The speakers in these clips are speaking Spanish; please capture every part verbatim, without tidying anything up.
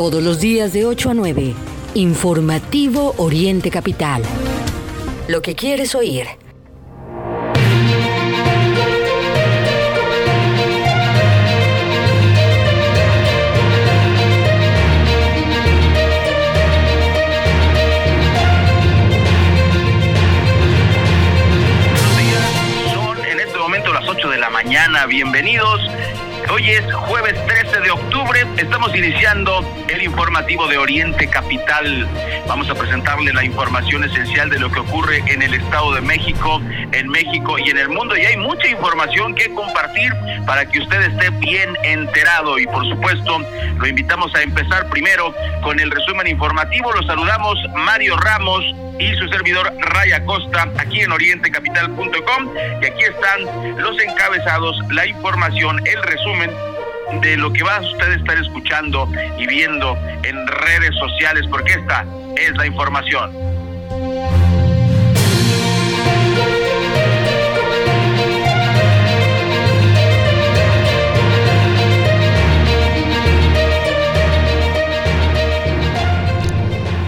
Todos los días de ocho a nueve. Informativo Oriente Capital. Lo que quieres oír. Mañana, bienvenidos. Hoy es jueves trece de octubre, estamos iniciando el informativo de Oriente Capital. Vamos a presentarle la información esencial de lo que ocurre en el Estado de México, en México y en el mundo. Y hay mucha información que compartir para que usted esté bien enterado. Y por supuesto, lo invitamos a empezar primero con el resumen informativo. Los saludamos Mario Ramos y su servidor Ray Acosta, aquí en oriente capital punto com, y aquí están los encabezados, la información, el resumen de lo que va a usted estar escuchando y viendo en redes sociales, porque esta es la información.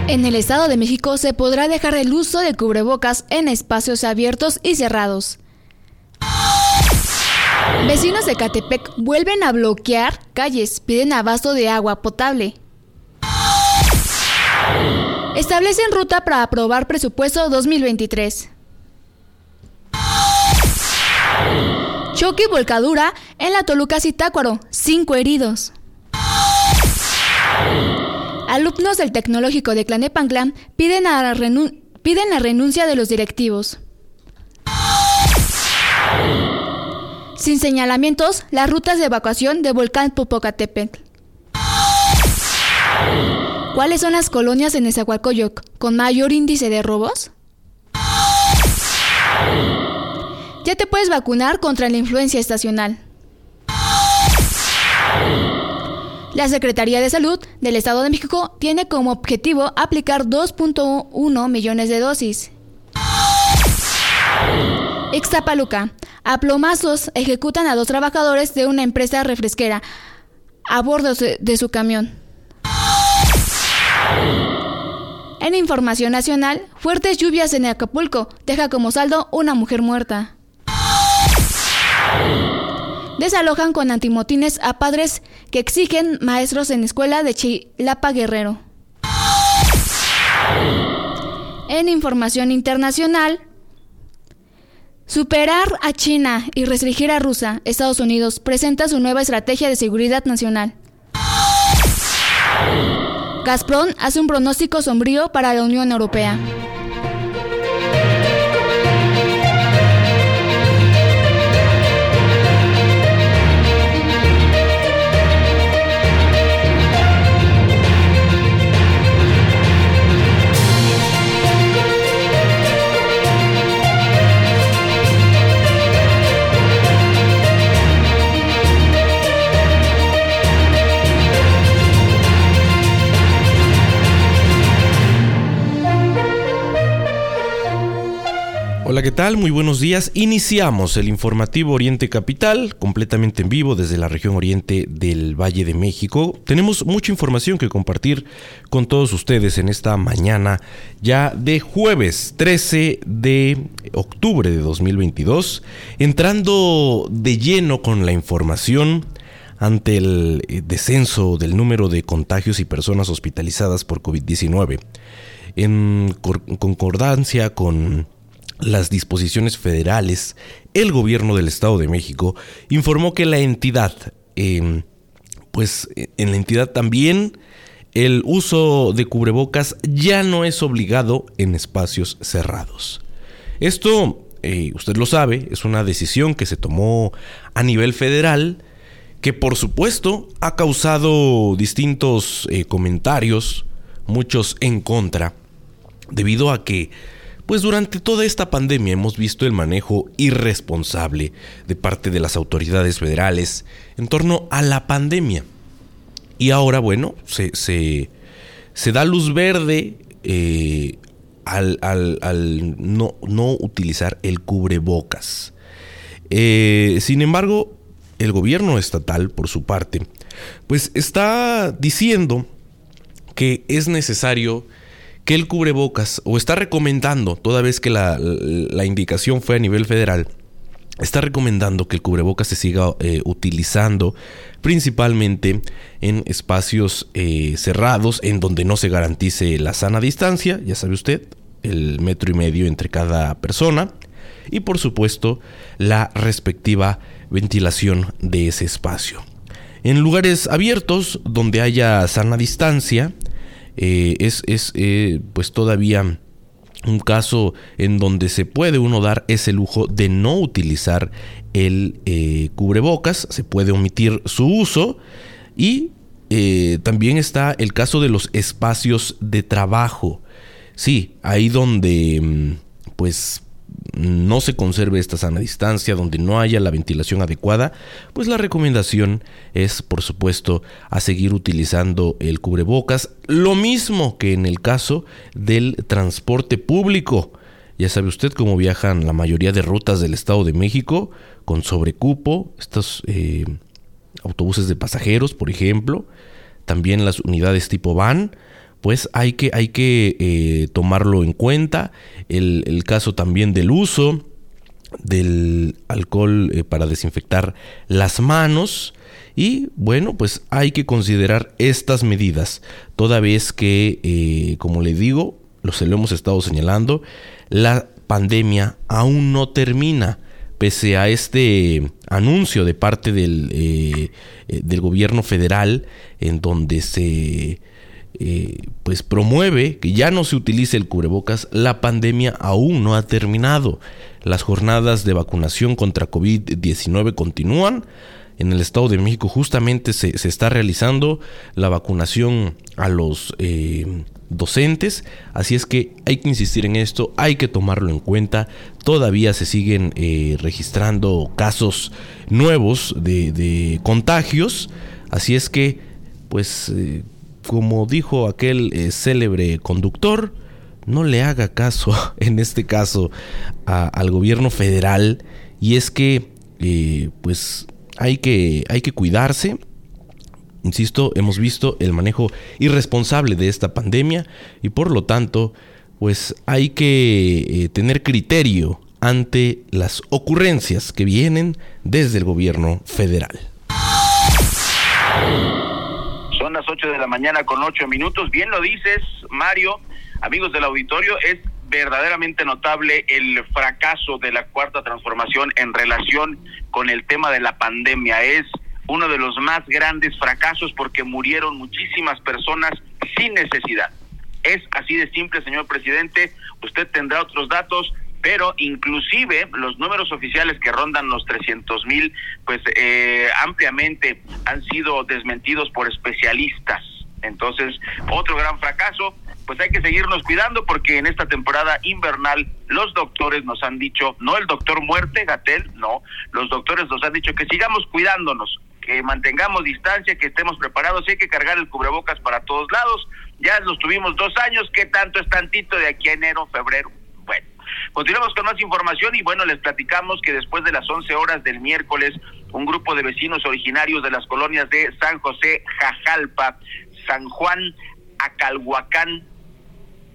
En el Estado de México se podrá dejar el uso de cubrebocas en espacios abiertos y cerrados. Vecinos de Catepec vuelven a bloquear calles, piden abasto de agua potable. Establecen ruta para aprobar presupuesto dos mil veintitrés. Choque y volcadura en la Toluca Sitácuaro, cinco heridos. Alumnos del Tecnológico de Tlalnepantla piden, renun- piden la renuncia de los directivos. Sin señalamientos, las rutas de evacuación del volcán Popocatépetl. ¿Cuáles son las colonias en Nezahualcóyotl con mayor índice de robos? Ya te puedes vacunar contra la influenza estacional. La Secretaría de Salud del Estado de México tiene como objetivo aplicar dos punto uno millones de dosis. Ixtapaluca. A plomazos ejecutan a dos trabajadores de una empresa refresquera a bordo de su camión. En información nacional, fuertes lluvias en Acapulco deja como saldo una mujer muerta. Desalojan con antimotines a padres que exigen maestros en escuela de Chilapa, Guerrero. En información internacional, superar a China y restringir a Rusia, Estados Unidos presenta su nueva estrategia de seguridad nacional. Gazprom hace un pronóstico sombrío para la Unión Europea. Hola, ¿qué tal? Muy buenos días. Iniciamos el informativo Oriente Capital, completamente en vivo desde la región oriente del Valle de México. Tenemos mucha información que compartir con todos ustedes en esta mañana ya de jueves trece de octubre de dos mil veintidós, entrando de lleno con la información. Ante el descenso del número de contagios y personas hospitalizadas por covid diecinueve, en concordancia con las disposiciones federales, el gobierno del Estado de México informó que la entidad, eh, pues en la entidad también el uso de cubrebocas ya no es obligado en espacios cerrados. Esto, eh, usted lo sabe, es una decisión que se tomó a nivel federal, que por supuesto ha causado distintos eh, comentarios, muchos en contra, debido a que pues durante toda esta pandemia hemos visto el manejo irresponsable de parte de las autoridades federales en torno a la pandemia. Y ahora, bueno, se, se, se da luz verde eh, al, al, al no, no utilizar el cubrebocas. Eh, sin embargo, el gobierno estatal, por su parte, pues está diciendo que es necesario que el cubrebocas, o está recomendando, toda vez que la, la indicación fue a nivel federal, está recomendando que el cubrebocas se siga eh, utilizando principalmente en espacios eh, cerrados, en donde no se garantice la sana distancia, ya sabe usted, el metro y medio entre cada persona, y por supuesto la respectiva ventilación de ese espacio. En lugares abiertos donde haya sana distancia, eh, es, es eh, pues todavía un caso en donde se puede uno dar ese lujo de no utilizar el eh, cubrebocas, se puede omitir su uso. Y eh, también está el caso de los espacios de trabajo. Sí, ahí donde pues no se conserve esta sana distancia, donde no haya la ventilación adecuada, pues la recomendación es, por supuesto, a seguir utilizando el cubrebocas. Lo mismo que en el caso del transporte público. Ya sabe usted cómo viajan la mayoría de rutas del Estado de México, con sobrecupo, estos eh, autobuses de pasajeros, por ejemplo, también las unidades tipo van. Pues hay que, hay que eh, tomarlo en cuenta. El, el caso también del uso del alcohol eh, para desinfectar las manos. Y bueno, pues hay que considerar estas medidas, toda vez que, eh, como le digo, lo, se lo hemos estado señalando, la pandemia aún no termina. Pese a este anuncio de parte del, eh, eh, del gobierno federal, en donde se... Eh, pues promueve que ya no se utilice el cubrebocas, la pandemia aún no ha terminado. Las jornadas de vacunación contra covid diecinueve continúan. En el Estado de México justamente se, se está realizando la vacunación a los eh, docentes. Así es que hay que insistir en esto, hay que tomarlo en cuenta. Todavía se siguen eh, registrando casos nuevos de, de contagios. Así es que, pues... Eh, como dijo aquel eh, célebre conductor, no le haga caso, en este caso, a, al gobierno federal. Y es que, eh, pues, hay que, hay que cuidarse. Insisto, hemos visto el manejo irresponsable de esta pandemia y, por lo tanto, pues, hay que eh, tener criterio ante las ocurrencias que vienen desde el gobierno federal. Las ocho de la mañana con ocho minutos. Bien lo dices, Mario, amigos del auditorio, es verdaderamente notable el fracaso de la Cuarta Transformación en relación con el tema de la pandemia. Es uno de los más grandes fracasos porque murieron muchísimas personas sin necesidad. Es así de simple, señor presidente. Usted tendrá otros datos, pero inclusive los números oficiales que rondan los trescientos mil, pues eh, ampliamente han sido desmentidos por especialistas. Entonces, otro gran fracaso. Pues hay que seguirnos cuidando porque en esta temporada invernal los doctores nos han dicho, no el doctor Muerte, Gatell, no, los doctores nos han dicho que sigamos cuidándonos, que mantengamos distancia, que estemos preparados, hay que cargar el cubrebocas para todos lados. Ya los tuvimos dos años, ¿qué tanto es tantito de aquí a enero, febrero? Bueno. Continuamos con más información y bueno, les platicamos que después de las once horas del miércoles, un grupo de vecinos originarios de las colonias de San José Jajalpa, San Juan Acalhuacán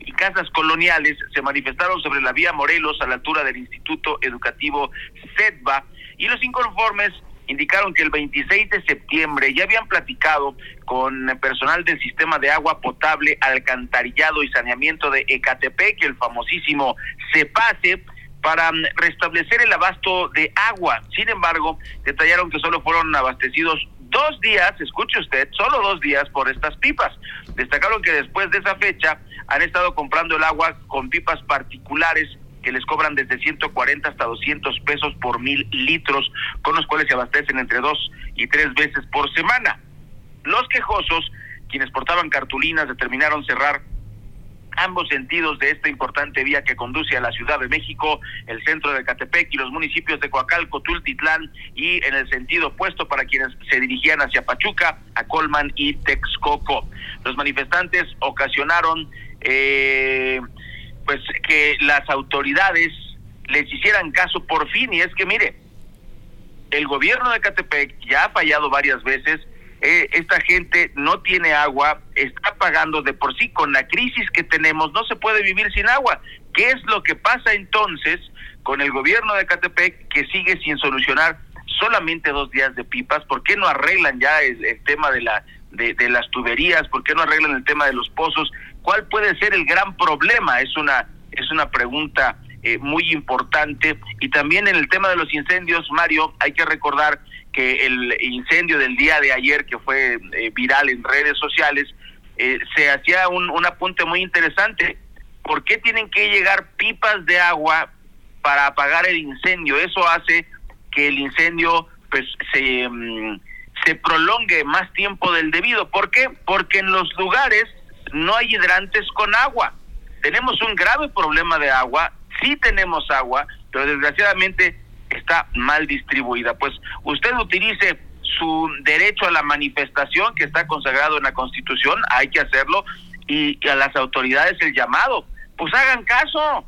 y casas coloniales se manifestaron sobre la vía Morelos a la altura del Instituto Educativo CEDVA y los inconformes indicaron que el veintiséis de septiembre ya habían platicado con personal del sistema de agua potable, alcantarillado y saneamiento de Ecatepec, el famosísimo CEPASE, para restablecer el abasto de agua. Sin embargo, detallaron que solo fueron abastecidos dos días, escuche usted, solo dos días por estas pipas. Destacaron que después de esa fecha han estado comprando el agua con pipas particulares que les cobran desde ciento cuarenta hasta doscientos pesos por mil litros, con los cuales se abastecen entre dos y tres veces por semana. Los quejosos, quienes portaban cartulinas, determinaron cerrar ambos sentidos de esta importante vía que conduce a la Ciudad de México, el centro de Catepec y los municipios de Coacalco, Tultitlán, y en el sentido opuesto para quienes se dirigían hacia Pachuca, Acolman y Texcoco. Los manifestantes ocasionaron... Eh, pues que las autoridades les hicieran caso por fin, y es que mire, el gobierno de Catepec ya ha fallado varias veces eh, esta gente no tiene agua, está pagando de por sí. Con la crisis que tenemos no se puede vivir sin agua. ¿Qué es lo que pasa entonces con el gobierno de Catepec, que sigue sin solucionar solamente dos días de pipas? ¿Por qué no arreglan ya el, el tema de la de, de las tuberías? ¿Por qué no arreglan el tema de los pozos? ¿Cuál puede ser el gran problema? Es una es una pregunta eh, muy importante. Y también en el tema de los incendios, Mario, hay que recordar que el incendio del día de ayer, que fue eh, viral en redes sociales, eh, se hacía un, un apunte muy interesante. ¿Por qué tienen que llegar pipas de agua para apagar el incendio? Eso hace que el incendio pues se, se prolongue más tiempo del debido. ¿Por qué? Porque en los lugares no hay hidrantes con agua. Tenemos un grave problema de agua, sí tenemos agua, pero desgraciadamente está mal distribuida. Pues usted utilice su derecho a la manifestación, que está consagrado en la Constitución, hay que hacerlo, y a las autoridades el llamado, pues hagan caso,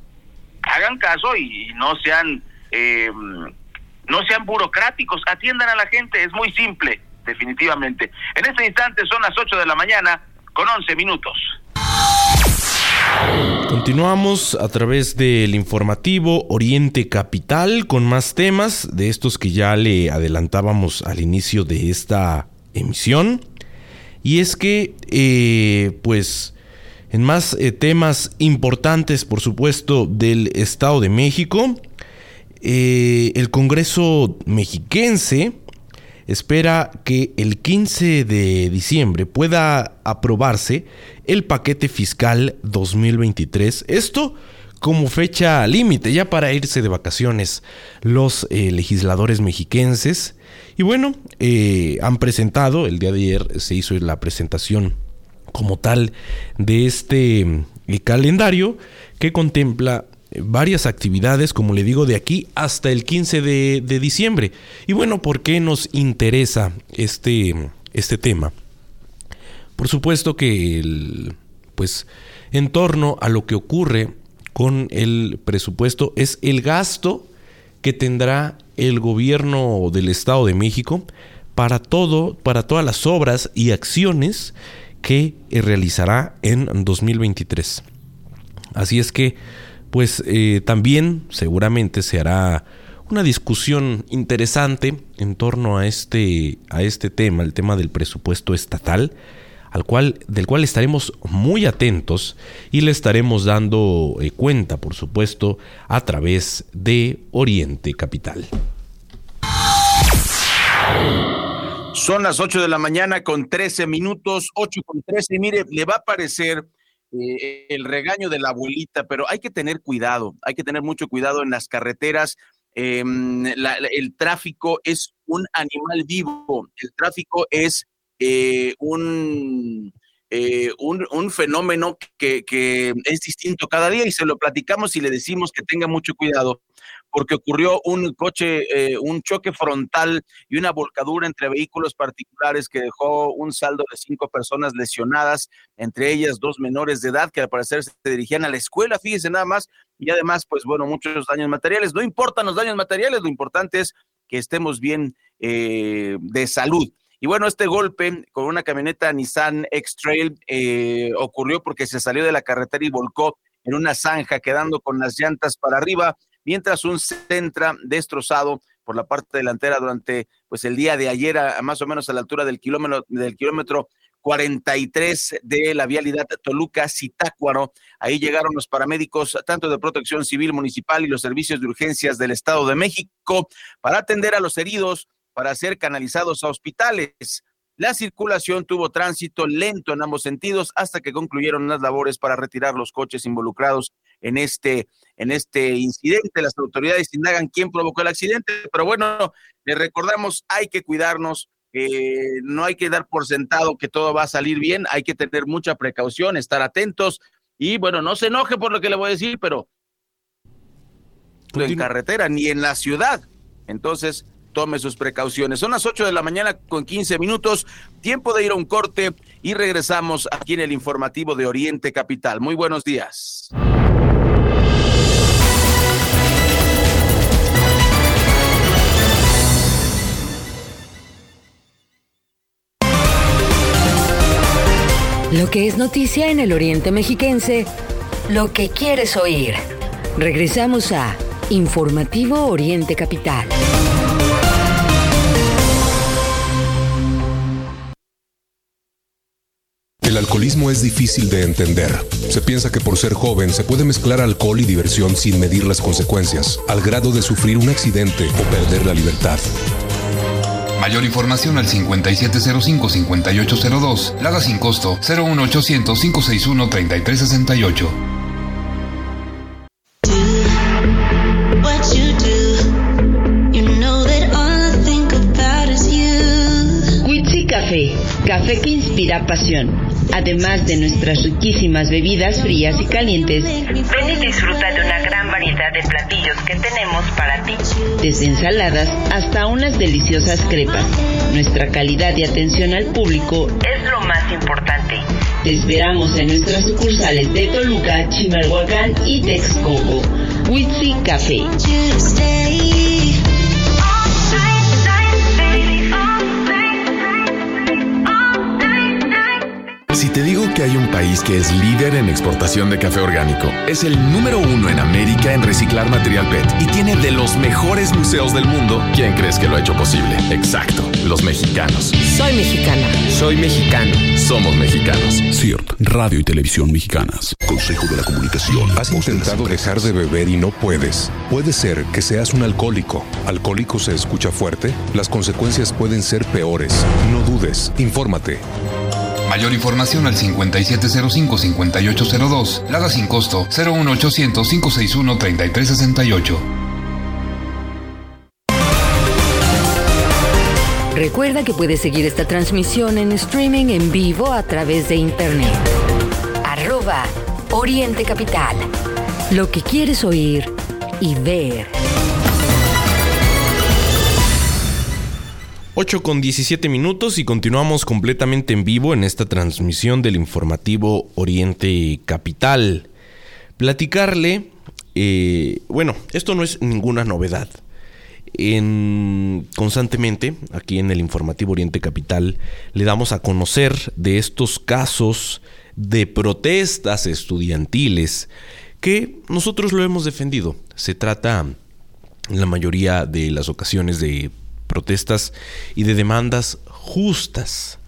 hagan caso y no sean eh, no sean burocráticos, atiendan a la gente, es muy simple, definitivamente. En este instante son las ocho de la mañana con once minutos. Continuamos a través del informativo Oriente Capital con más temas de estos que ya le adelantábamos al inicio de esta emisión. Y es que, eh, pues, en más eh, temas importantes, por supuesto, del Estado de México, eh, el Congreso mexiquense espera que el quince de diciembre pueda aprobarse el paquete fiscal dos mil veintitrés. Esto como fecha límite, ya para irse de vacaciones los eh, legisladores mexiquenses. Y bueno, eh, han presentado, el día de ayer se hizo la presentación como tal de este calendario que contempla varias actividades, como le digo, de aquí hasta el quince de diciembre. Y bueno, ¿por qué nos interesa este, este tema? Por supuesto que, el, pues, en torno a lo que ocurre con el presupuesto es el gasto que tendrá el gobierno del Estado de México para todo, para todas las obras y acciones que realizará en dos mil veintitrés. Así es que, pues, eh, también seguramente se hará una discusión interesante en torno a este, a este tema, el tema del presupuesto estatal, al cual, del cual estaremos muy atentos y le estaremos dando eh, cuenta, por supuesto, a través de Oriente Capital. Son las ocho de la mañana con trece minutos, ocho con trece. Mire, le va a parecer eh, el regaño de la abuelita, pero hay que tener cuidado, hay que tener mucho cuidado en las carreteras. Eh, la, el tráfico es un animal vivo, el tráfico es Eh, un, eh, un, un fenómeno que, que es distinto cada día, y se lo platicamos y le decimos que tenga mucho cuidado, porque ocurrió un coche, eh, un choque frontal y una volcadura entre vehículos particulares que dejó un saldo de cinco personas lesionadas, entre ellas dos menores de edad que al parecer se dirigían a la escuela, fíjense nada más, y además, pues bueno, muchos daños materiales. No importan los daños materiales, lo importante es que estemos bien eh, de salud. Y bueno, este golpe con una camioneta Nissan X-Trail eh, ocurrió porque se salió de la carretera y volcó en una zanja, quedando con las llantas para arriba, mientras un Sentra destrozado por la parte delantera durante pues el día de ayer, a, a más o menos a la altura del kilómetro, del kilómetro cuarenta y tres de la vialidad Toluca-Sitácuaro. Ahí llegaron los paramédicos, tanto de Protección Civil Municipal y los servicios de urgencias del Estado de México, para atender a los heridos, para ser canalizados a hospitales. La circulación tuvo tránsito lento en ambos sentidos hasta que concluyeron las labores para retirar los coches involucrados en este, en este incidente. Las autoridades indagan quién provocó el accidente, pero bueno, les recordamos, hay que cuidarnos, eh, no hay que dar por sentado que todo va a salir bien, hay que tener mucha precaución, estar atentos, y bueno, no se enoje por lo que le voy a decir, pero no en carretera ni en la ciudad, entonces tome sus precauciones. Son las ocho de la mañana con quince minutos, tiempo de ir a un corte y regresamos aquí en el informativo de Oriente Capital. Muy buenos días. Lo que es noticia en el Oriente Mexiquense, lo que quieres oír. Regresamos a Informativo Oriente Capital. El alcoholismo es difícil de entender. Se piensa que por ser joven se puede mezclar alcohol y diversión sin medir las consecuencias, al grado de sufrir un accidente o perder la libertad. Mayor información al cincuenta y siete cero cinco, cincuenta y ocho cero dos, Lada sin costo, cero uno ochocientos, cinco sesenta y uno, treinta y tres sesenta y ocho. Witsi Café, café que inspira pasión. Además de nuestras riquísimas bebidas frías y calientes, ven y disfruta de una gran variedad de platillos que tenemos para ti. Desde ensaladas hasta unas deliciosas crepas. Nuestra calidad de atención al público es lo más importante. Te esperamos en nuestras sucursales de Toluca, Chimalhuacán y Texcoco. Witsi Café. Si te digo que hay un país que es líder en exportación de café orgánico, es el número uno en América en reciclar material P E T y tiene de los mejores museos del mundo, ¿quién crees que lo ha hecho posible? Exacto, los mexicanos. Soy mexicana. Soy mexicano. Somos mexicanos. C I R T, Radio y Televisión Mexicanas. Consejo de la Comunicación. ¿Has intentado dejar de beber y no puedes? Puede ser que seas un alcohólico. ¿Alcohólico se escucha fuerte? Las consecuencias pueden ser peores. No dudes, infórmate. Mayor información al cincuenta y siete cero cinco, cincuenta y ocho cero dos, Lada sin costo, cero uno ochocientos, cinco sesenta y uno, treinta y tres sesenta y ocho. Recuerda que puedes seguir esta transmisión en streaming en vivo a través de internet. Arroba Oriente Capital. Lo que quieres oír y ver. ocho con diecisiete minutos y continuamos completamente en vivo en esta transmisión del informativo Oriente Capital. Platicarle, eh, bueno, esto no es ninguna novedad. En, constantemente, aquí en el informativo Oriente Capital, le damos a conocer de estos casos de protestas estudiantiles que nosotros lo hemos defendido. Se trata, en la mayoría de las ocasiones, de protestas y de demandas justas.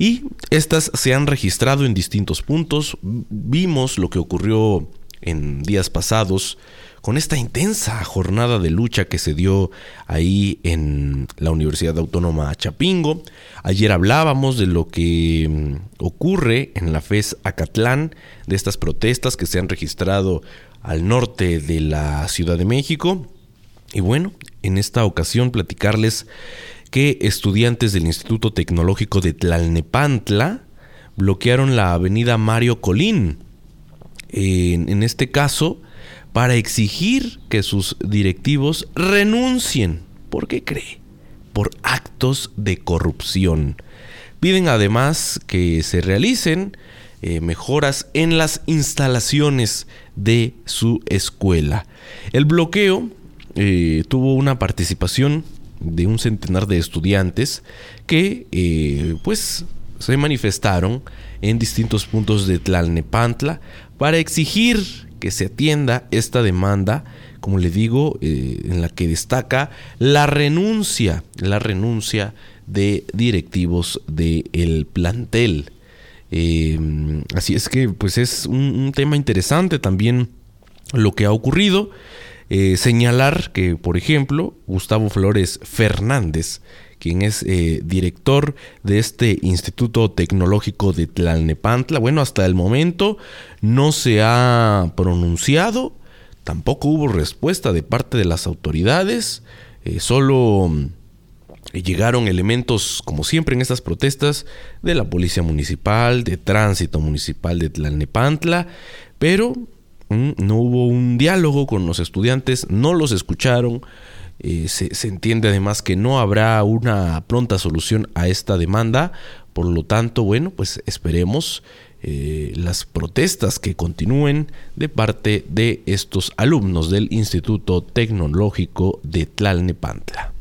Y estas se han registrado en distintos puntos. Vimos lo que ocurrió en días pasados con esta intensa jornada de lucha que se dio ahí en la Universidad Autónoma Chapingo. Ayer hablábamos de lo que ocurre en la FES Acatlán, de estas protestas que se han registrado al norte de la Ciudad de México. Y bueno, en esta ocasión platicarles que estudiantes del Instituto Tecnológico de Tlalnepantla bloquearon la avenida Mario Colín, en, en este caso, para exigir que sus directivos renuncien. ¿Por qué cree? Por actos de corrupción. Piden además que se realicen eh, mejoras en las instalaciones de su escuela. El bloqueo Eh, tuvo una participación de un centenar de estudiantes que eh, pues se manifestaron en distintos puntos de Tlalnepantla para exigir que se atienda esta demanda, como le digo, eh, en la que destaca la renuncia, la renuncia de directivos del plantel. Eh, así es que pues es un, un tema interesante también lo que ha ocurrido. Eh, señalar que, por ejemplo, Gustavo Flores Fernández, quien es eh, director de este Instituto Tecnológico de Tlalnepantla, bueno, hasta el momento no se ha pronunciado, tampoco hubo respuesta de parte de las autoridades, eh, solo llegaron elementos, como siempre en estas protestas, de la Policía Municipal, de Tránsito Municipal de Tlalnepantla, pero no hubo un diálogo con los estudiantes, no los escucharon. Eh, se, se entiende además que no habrá una pronta solución a esta demanda. Por lo tanto, bueno, pues esperemos eh, las protestas que continúen de parte de estos alumnos del Instituto Tecnológico de Tlalnepantla.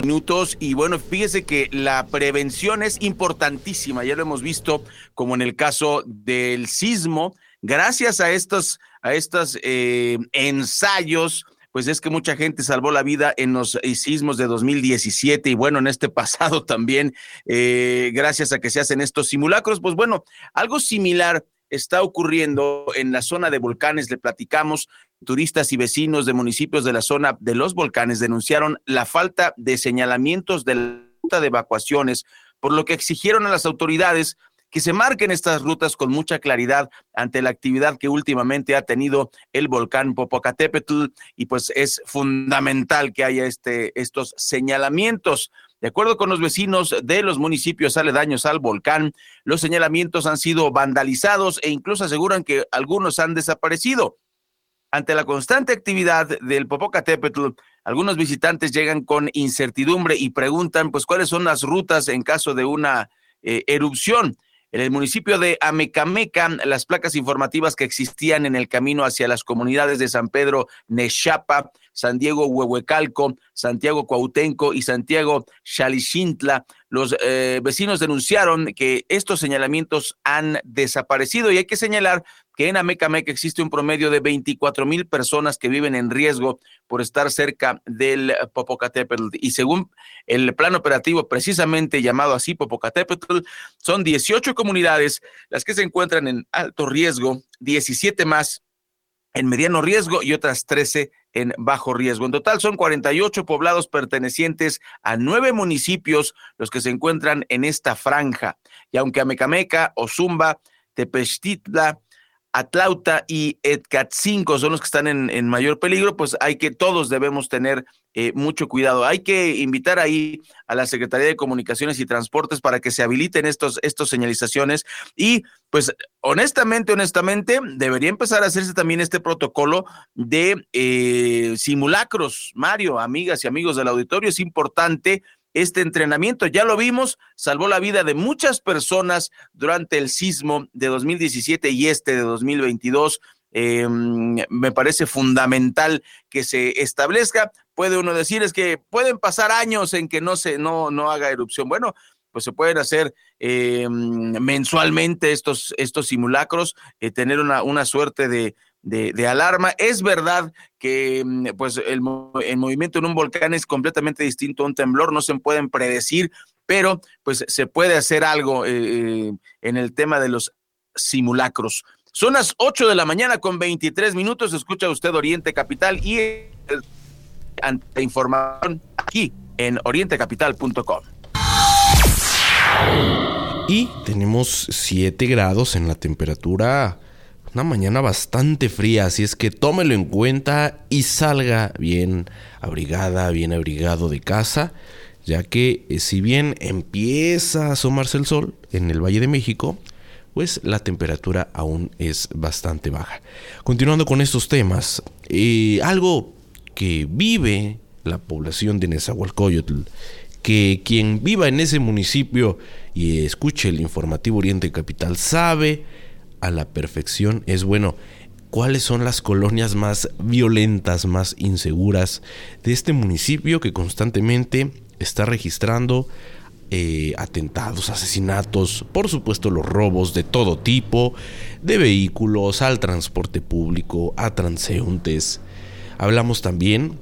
minutos. Y bueno, fíjese que la prevención es importantísima, ya lo hemos visto, como en el caso del sismo. Gracias a estos, a estos eh, ensayos, pues es que mucha gente salvó la vida en los sismos de dos mil diecisiete y bueno, en este pasado también, eh, gracias a que se hacen estos simulacros. Pues bueno, algo similar está ocurriendo en la zona de volcanes. Le platicamos, turistas y vecinos de municipios de la zona de los volcanes denunciaron la falta de señalamientos de la ruta de evacuaciones, por lo que exigieron a las autoridades que se marquen estas rutas con mucha claridad ante la actividad que últimamente ha tenido el volcán Popocatépetl, y pues es fundamental que haya este, estos señalamientos. De acuerdo con los vecinos de los municipios aledaños al volcán, los señalamientos han sido vandalizados e incluso aseguran que algunos han desaparecido. Ante la constante actividad del Popocatépetl, algunos visitantes llegan con incertidumbre y preguntan, pues, ¿cuáles son las rutas en caso de una eh, erupción? En el municipio de Amecameca, las placas informativas que existían en el camino hacia las comunidades de San Pedro Nexapa, San Diego Huehuecalco, Santiago Cuautenco y Santiago Xalixintla, los eh, vecinos denunciaron que estos señalamientos han desaparecido. Y hay que señalar que en Amecameca existe un promedio de veinticuatro mil personas que viven en riesgo por estar cerca del Popocatépetl. Y según el plan operativo precisamente llamado así Popocatépetl, son dieciocho comunidades las que se encuentran en alto riesgo, diecisiete más en mediano riesgo y otras trece en bajo riesgo. En total son cuarenta y ocho poblados pertenecientes a nueve municipios los que se encuentran en esta franja. Y aunque Amecameca, Ozumba, Tepextitla, Atlauta y Etcatzinco son los que están en, en mayor peligro, pues hay que, todos debemos tener eh, mucho cuidado. Hay que invitar ahí a la Secretaría de Comunicaciones y Transportes para que se habiliten estos, estos señalizaciones y pues honestamente, honestamente debería empezar a hacerse también este protocolo de eh, simulacros. Mario, amigas y amigos del auditorio, es importante este entrenamiento, ya lo vimos, salvó la vida de muchas personas durante el sismo de dos mil diecisiete y este de dos mil veintidós. Eh, me parece fundamental que se establezca. Puede uno decir, es que pueden pasar años en que no se, no, no haga erupción. Bueno, pues se pueden hacer eh, mensualmente estos, estos simulacros, eh, tener una, una suerte de De, de alarma. Es verdad que pues el, el movimiento en un volcán es completamente distinto a un temblor, no se pueden predecir, pero pues se puede hacer algo eh, en el tema de los simulacros. Son las ocho de la mañana con veintitrés minutos, escucha usted Oriente Capital y ante información aquí en oriente capital punto com. Y tenemos siete grados en la temperatura. Una mañana bastante fría, así es que tómelo en cuenta y salga bien abrigada, bien abrigado de casa, ya que eh, si bien empieza a asomarse el sol en el Valle de México, pues la temperatura aún es bastante baja. Continuando con estos temas, eh, algo que vive la población de Nezahualcóyotl, que quien viva en ese municipio y escuche el informativo Oriente Capital sabe a la perfección es, bueno, cuáles son las colonias más violentas, más inseguras de este municipio que constantemente está registrando eh, atentados, asesinatos, por supuesto los robos de todo tipo, de vehículos, al transporte público, a transeúntes. Hablamos también,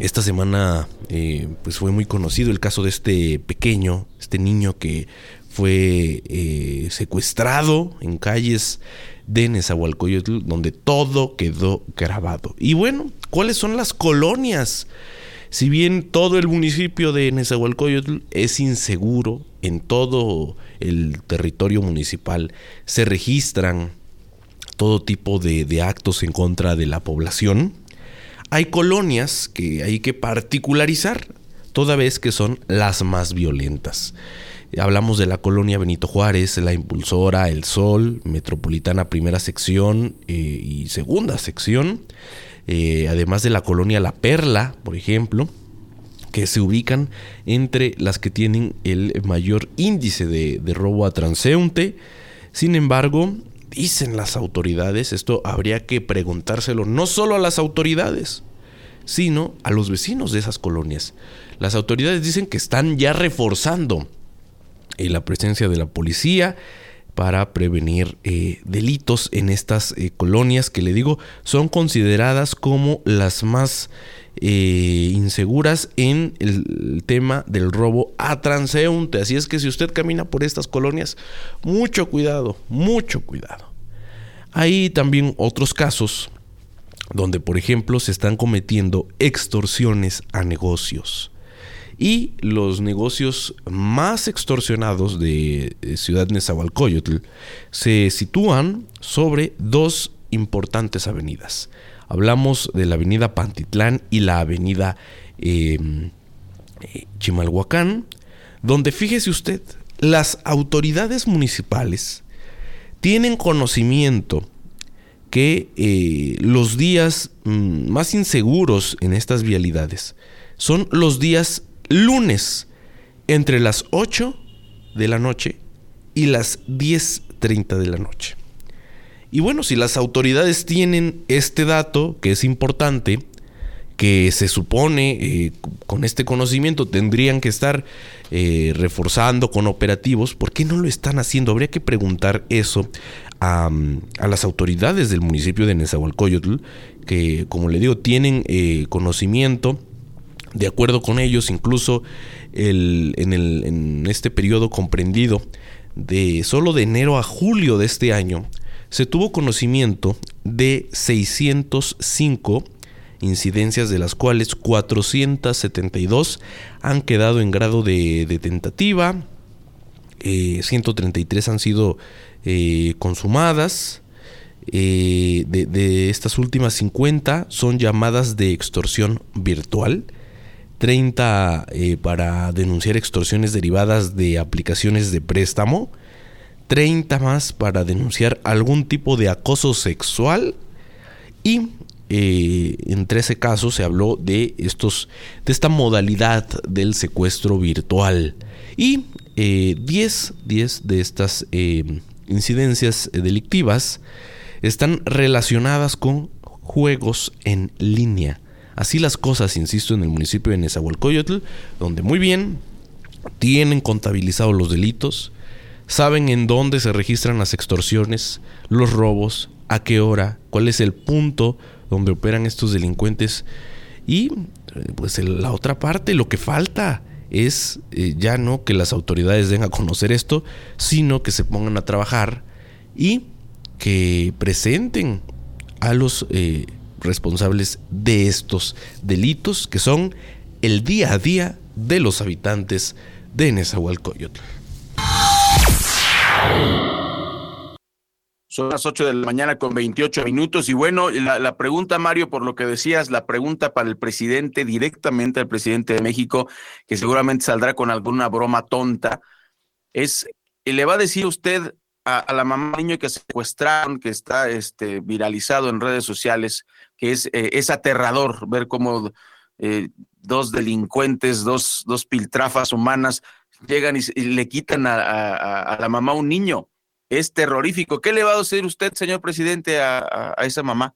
esta semana eh, pues fue muy conocido el caso de este pequeño, este niño que fue eh, secuestrado en calles de Nezahualcóyotl, donde todo quedó grabado. Y bueno, ¿cuáles son las colonias? Si bien todo el municipio de Nezahualcóyotl es inseguro, en todo el territorio municipal se registran todo tipo de, de actos en contra de la población, hay colonias que hay que particularizar, toda vez que son las más violentas. Hablamos de la colonia Benito Juárez, La Impulsora, El Sol, Metropolitana Primera Sección eh, y Segunda Sección, eh, además de la colonia La Perla, por ejemplo, que se ubican entre las que tienen el mayor índice de, de robo a transeúnte. Sin embargo, dicen las autoridades, esto habría que preguntárselo no solo a las autoridades, sino a los vecinos de esas colonias. Las autoridades dicen que están ya reforzando eh, la presencia de la policía para prevenir eh, delitos en estas eh, colonias que, le digo, son consideradas como las más eh, inseguras en el tema del robo a transeúnte. Así es que si usted camina por estas colonias, mucho cuidado, mucho cuidado. Hay también otros casos donde, por ejemplo, se están cometiendo extorsiones a negocios. Y los negocios más extorsionados de Ciudad Nezahualcóyotl se sitúan sobre dos importantes avenidas. Hablamos de la avenida Pantitlán y la avenida eh, Chimalhuacán, donde, fíjese usted, las autoridades municipales tienen conocimiento que eh, los días mm, más inseguros en estas vialidades son los días lunes entre las ocho de la noche y las diez treinta de la noche. Y bueno, si las autoridades tienen este dato, que es importante, que se supone eh, con este conocimiento tendrían que estar eh, reforzando con operativos, ¿por qué no lo están haciendo? Habría que preguntar eso a, a las autoridades del municipio de Nezahualcóyotl, que, como le digo, tienen eh, conocimiento. De acuerdo con ellos, incluso el, en, el, en este periodo comprendido de solo de enero a julio de este año, se tuvo conocimiento de seiscientas cinco incidencias, de las cuales cuatrocientas setenta y dos han quedado en grado de, de tentativa, eh, ciento treinta y tres han sido eh, consumadas. Eh, de, de estas últimas cincuenta son llamadas de extorsión virtual, treinta eh, para denunciar extorsiones derivadas de aplicaciones de préstamo, treinta más para denunciar algún tipo de acoso sexual y eh, en trece casos se habló de, estos, de esta modalidad del secuestro virtual y eh, diez de estas eh, incidencias delictivas están relacionadas con juegos en línea. Así las cosas, insisto, en el municipio de Nezahualcóyotl, donde muy bien tienen contabilizados los delitos, saben en dónde se registran las extorsiones, los robos, a qué hora, cuál es el punto donde operan estos delincuentes. Y pues el, la otra parte, lo que falta es eh, ya no que las autoridades den a conocer esto, sino que se pongan a trabajar y que presenten a los eh, responsables de estos delitos que son el día a día de los habitantes de Nezahualcóyotl. Son las ocho de la mañana con veintiocho minutos y bueno, la, la pregunta, Mario, por lo que decías, la pregunta para el presidente, directamente al presidente de México, que seguramente saldrá con alguna broma tonta, es, ¿le va a decir usted a, a la mamá del niño que secuestraron, que está este, viralizado en redes sociales, que es, eh, es aterrador ver cómo eh, dos delincuentes, dos, dos piltrafas humanas llegan y, y le quitan a, a, a la mamá un niño? Es terrorífico. ¿Qué le va a decir usted, señor presidente, a, a, a esa mamá?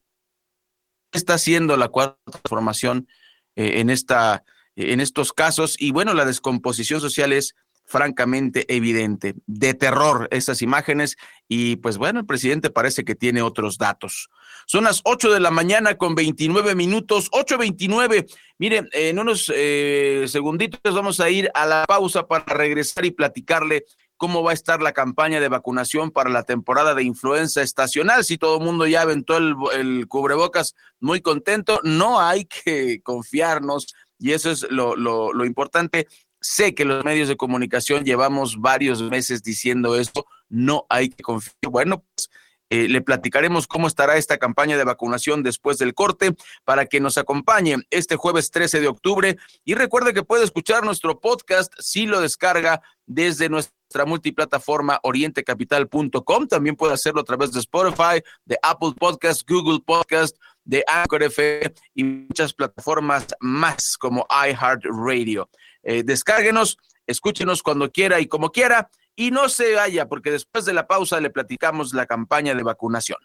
¿Qué está haciendo la cuarta transformación eh, en, esta, en estos casos? Y bueno, la descomposición social es francamente evidente. De terror esas imágenes y pues bueno, el presidente parece que tiene otros datos. Son las ocho de la mañana con veintinueve minutos, ocho veintinueve. Miren, en unos eh, segunditos vamos a ir a la pausa para regresar y platicarle cómo va a estar la campaña de vacunación para la temporada de influenza estacional. Si todo el mundo ya aventó el, el cubrebocas muy contento, no hay que confiarnos y eso es lo, lo, lo importante. Sé que los medios de comunicación llevamos varios meses diciendo esto, no hay que confiar. Bueno, pues eh, le platicaremos cómo estará esta campaña de vacunación después del corte para que nos acompañe este jueves trece de octubre. Y recuerde que puede escuchar nuestro podcast si lo descarga desde nuestra multiplataforma oriente capital punto com. También puede hacerlo a través de Spotify, de Apple Podcast, Google Podcast, de Anchor F M y muchas plataformas más como iHeartRadio. Eh, descárguenos, escúchenos cuando quiera y como quiera y no se vaya porque después de la pausa le platicamos la campaña de vacunación.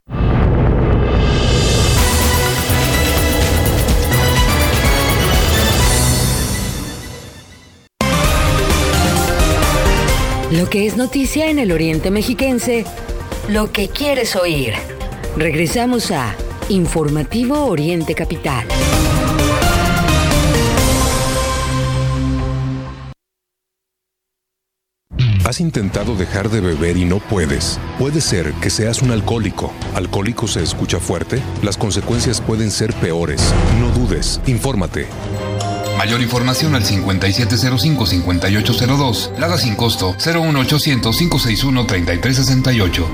Lo que es noticia en el Oriente Mexiquense, lo que quieres oír. Regresamos a Informativo Oriente Capital. ¿Has intentado dejar de beber y no puedes? Puede ser que seas un alcohólico. ¿Alcohólico se escucha fuerte? Las consecuencias pueden ser peores. No dudes, infórmate. Mayor información al cincuenta y siete cero cinco, cincuenta y ocho cero dos, Lada sin costo, cero uno ochocientos, cinco sesenta y uno, treinta y tres sesenta y ocho.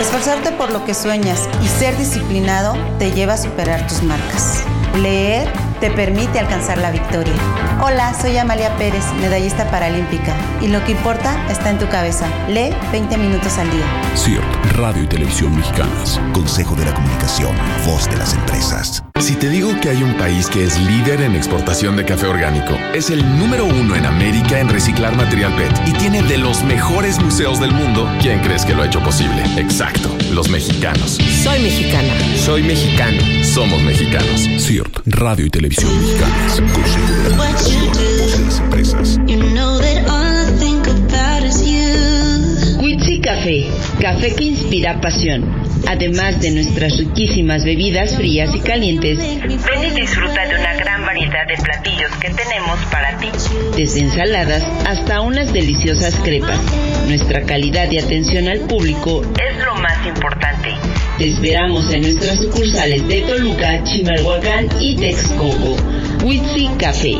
Esforzarte por lo que sueñas y ser disciplinado te lleva a superar tus marcas. Leer te permite alcanzar la victoria. Hola, soy Amalia Pérez, medallista paralímpica. Y lo que importa está en tu cabeza. Lee veinte minutos al día. C I R T, Radio y Televisión Mexicanas. Consejo de la Comunicación, voz de las empresas. Si te digo que hay un país que es líder en exportación de café orgánico, es el número uno en América en reciclar material P E T y tiene de los mejores museos del mundo, ¿quién crees que lo ha hecho posible? Exacto, los mexicanos. Soy mexicana. Soy mexicano. Somos mexicanos. C I R T, Radio y Televisión Mexicanas. Consejo de la Comunicación, voz de las empresas. Witsi Café, café que inspira pasión. Además de nuestras riquísimas bebidas frías y calientes, ven y disfruta de una gran variedad de platillos que tenemos para ti. Desde ensaladas hasta unas deliciosas crepas. Nuestra calidad y atención al público es lo más importante. Te esperamos en nuestras sucursales de Toluca, Chimalhuacán y Texcoco. Witsi Café.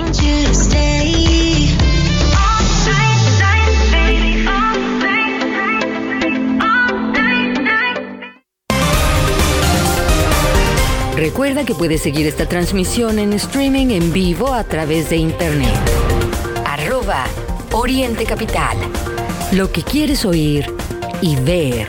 Recuerda que puedes seguir esta transmisión en streaming en vivo a través de internet. Arroba Oriente Capital. Lo que quieres oír y ver.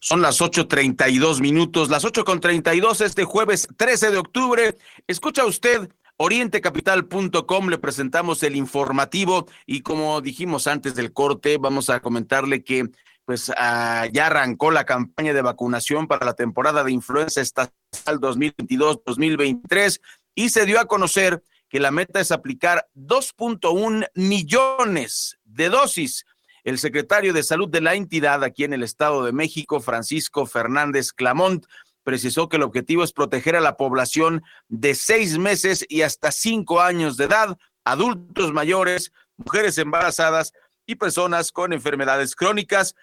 Son las ocho treinta y dos minutos, las ocho con treinta y dos, este jueves trece de octubre. Escucha usted oriente capital punto com, le presentamos el informativo y como dijimos antes del corte, vamos a comentarle que pues ah, ya arrancó la campaña de vacunación para la temporada de influenza estatal dos mil veintidós dos mil veintitrés y se dio a conocer que la meta es aplicar dos punto uno millones de dosis. El secretario de Salud de la entidad aquí en el Estado de México, Francisco Fernández Clamont, precisó que el objetivo es proteger a la población de seis meses y hasta cinco años de edad, adultos mayores, mujeres embarazadas y personas con enfermedades crónicas,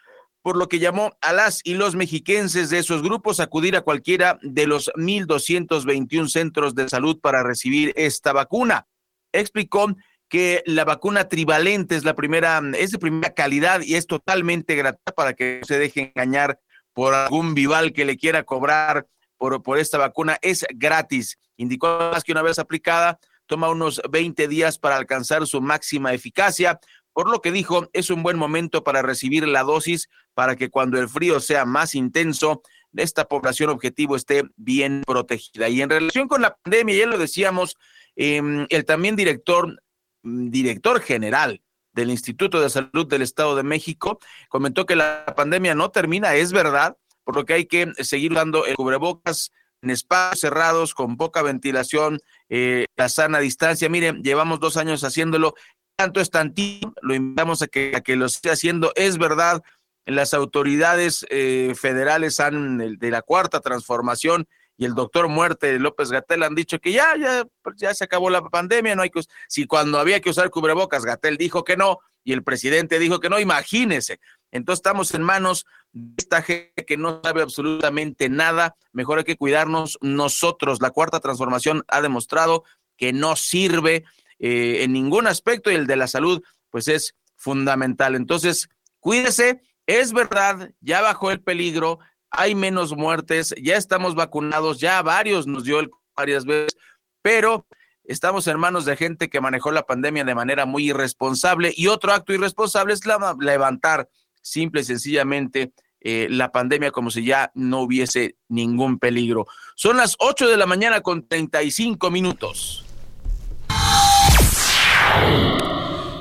por lo que llamó a las y los mexiquenses de esos grupos a acudir a cualquiera de los mil doscientos veintiuno centros de salud para recibir esta vacuna. Explicó que la vacuna trivalente es la primera, es de primera calidad y es totalmente gratuita para que no se deje engañar por algún vival que le quiera cobrar por, por esta vacuna. Es gratis. Indicó además que una vez aplicada, toma unos veinte días para alcanzar su máxima eficacia, por lo que dijo, es un buen momento para recibir la dosis para que cuando el frío sea más intenso, esta población objetivo esté bien protegida. Y en relación con la pandemia, ya lo decíamos, eh, el también director director general del Instituto de Salud del Estado de México, comentó que la pandemia no termina, es verdad, por lo que hay que seguir dando el cubrebocas en espacios cerrados, con poca ventilación, eh, la sana distancia. Miren, llevamos dos años haciéndolo, tanto es tantito, lo invitamos a que, a que lo esté haciendo, es verdad, las autoridades eh, federales han, de la Cuarta Transformación, y el doctor Muerte López-Gatell han dicho que ya, ya, ya se acabó la pandemia, no hay que us- si cuando había que usar cubrebocas, Gatell dijo que no, y el presidente dijo que no, imagínese. Entonces estamos en manos de esta gente que no sabe absolutamente nada, mejor hay que cuidarnos nosotros. La Cuarta Transformación ha demostrado que no sirve eh, en ningún aspecto, y el de la salud, pues es fundamental. Entonces, cuídese, es verdad, ya bajó el peligro, hay menos muertes, ya estamos vacunados, ya varios nos dio el varias veces, pero estamos en manos de gente que manejó la pandemia de manera muy irresponsable, y otro acto irresponsable es la, levantar simple y sencillamente eh, la pandemia como si ya no hubiese ningún peligro. Son las ocho de la mañana con treinta y cinco minutos.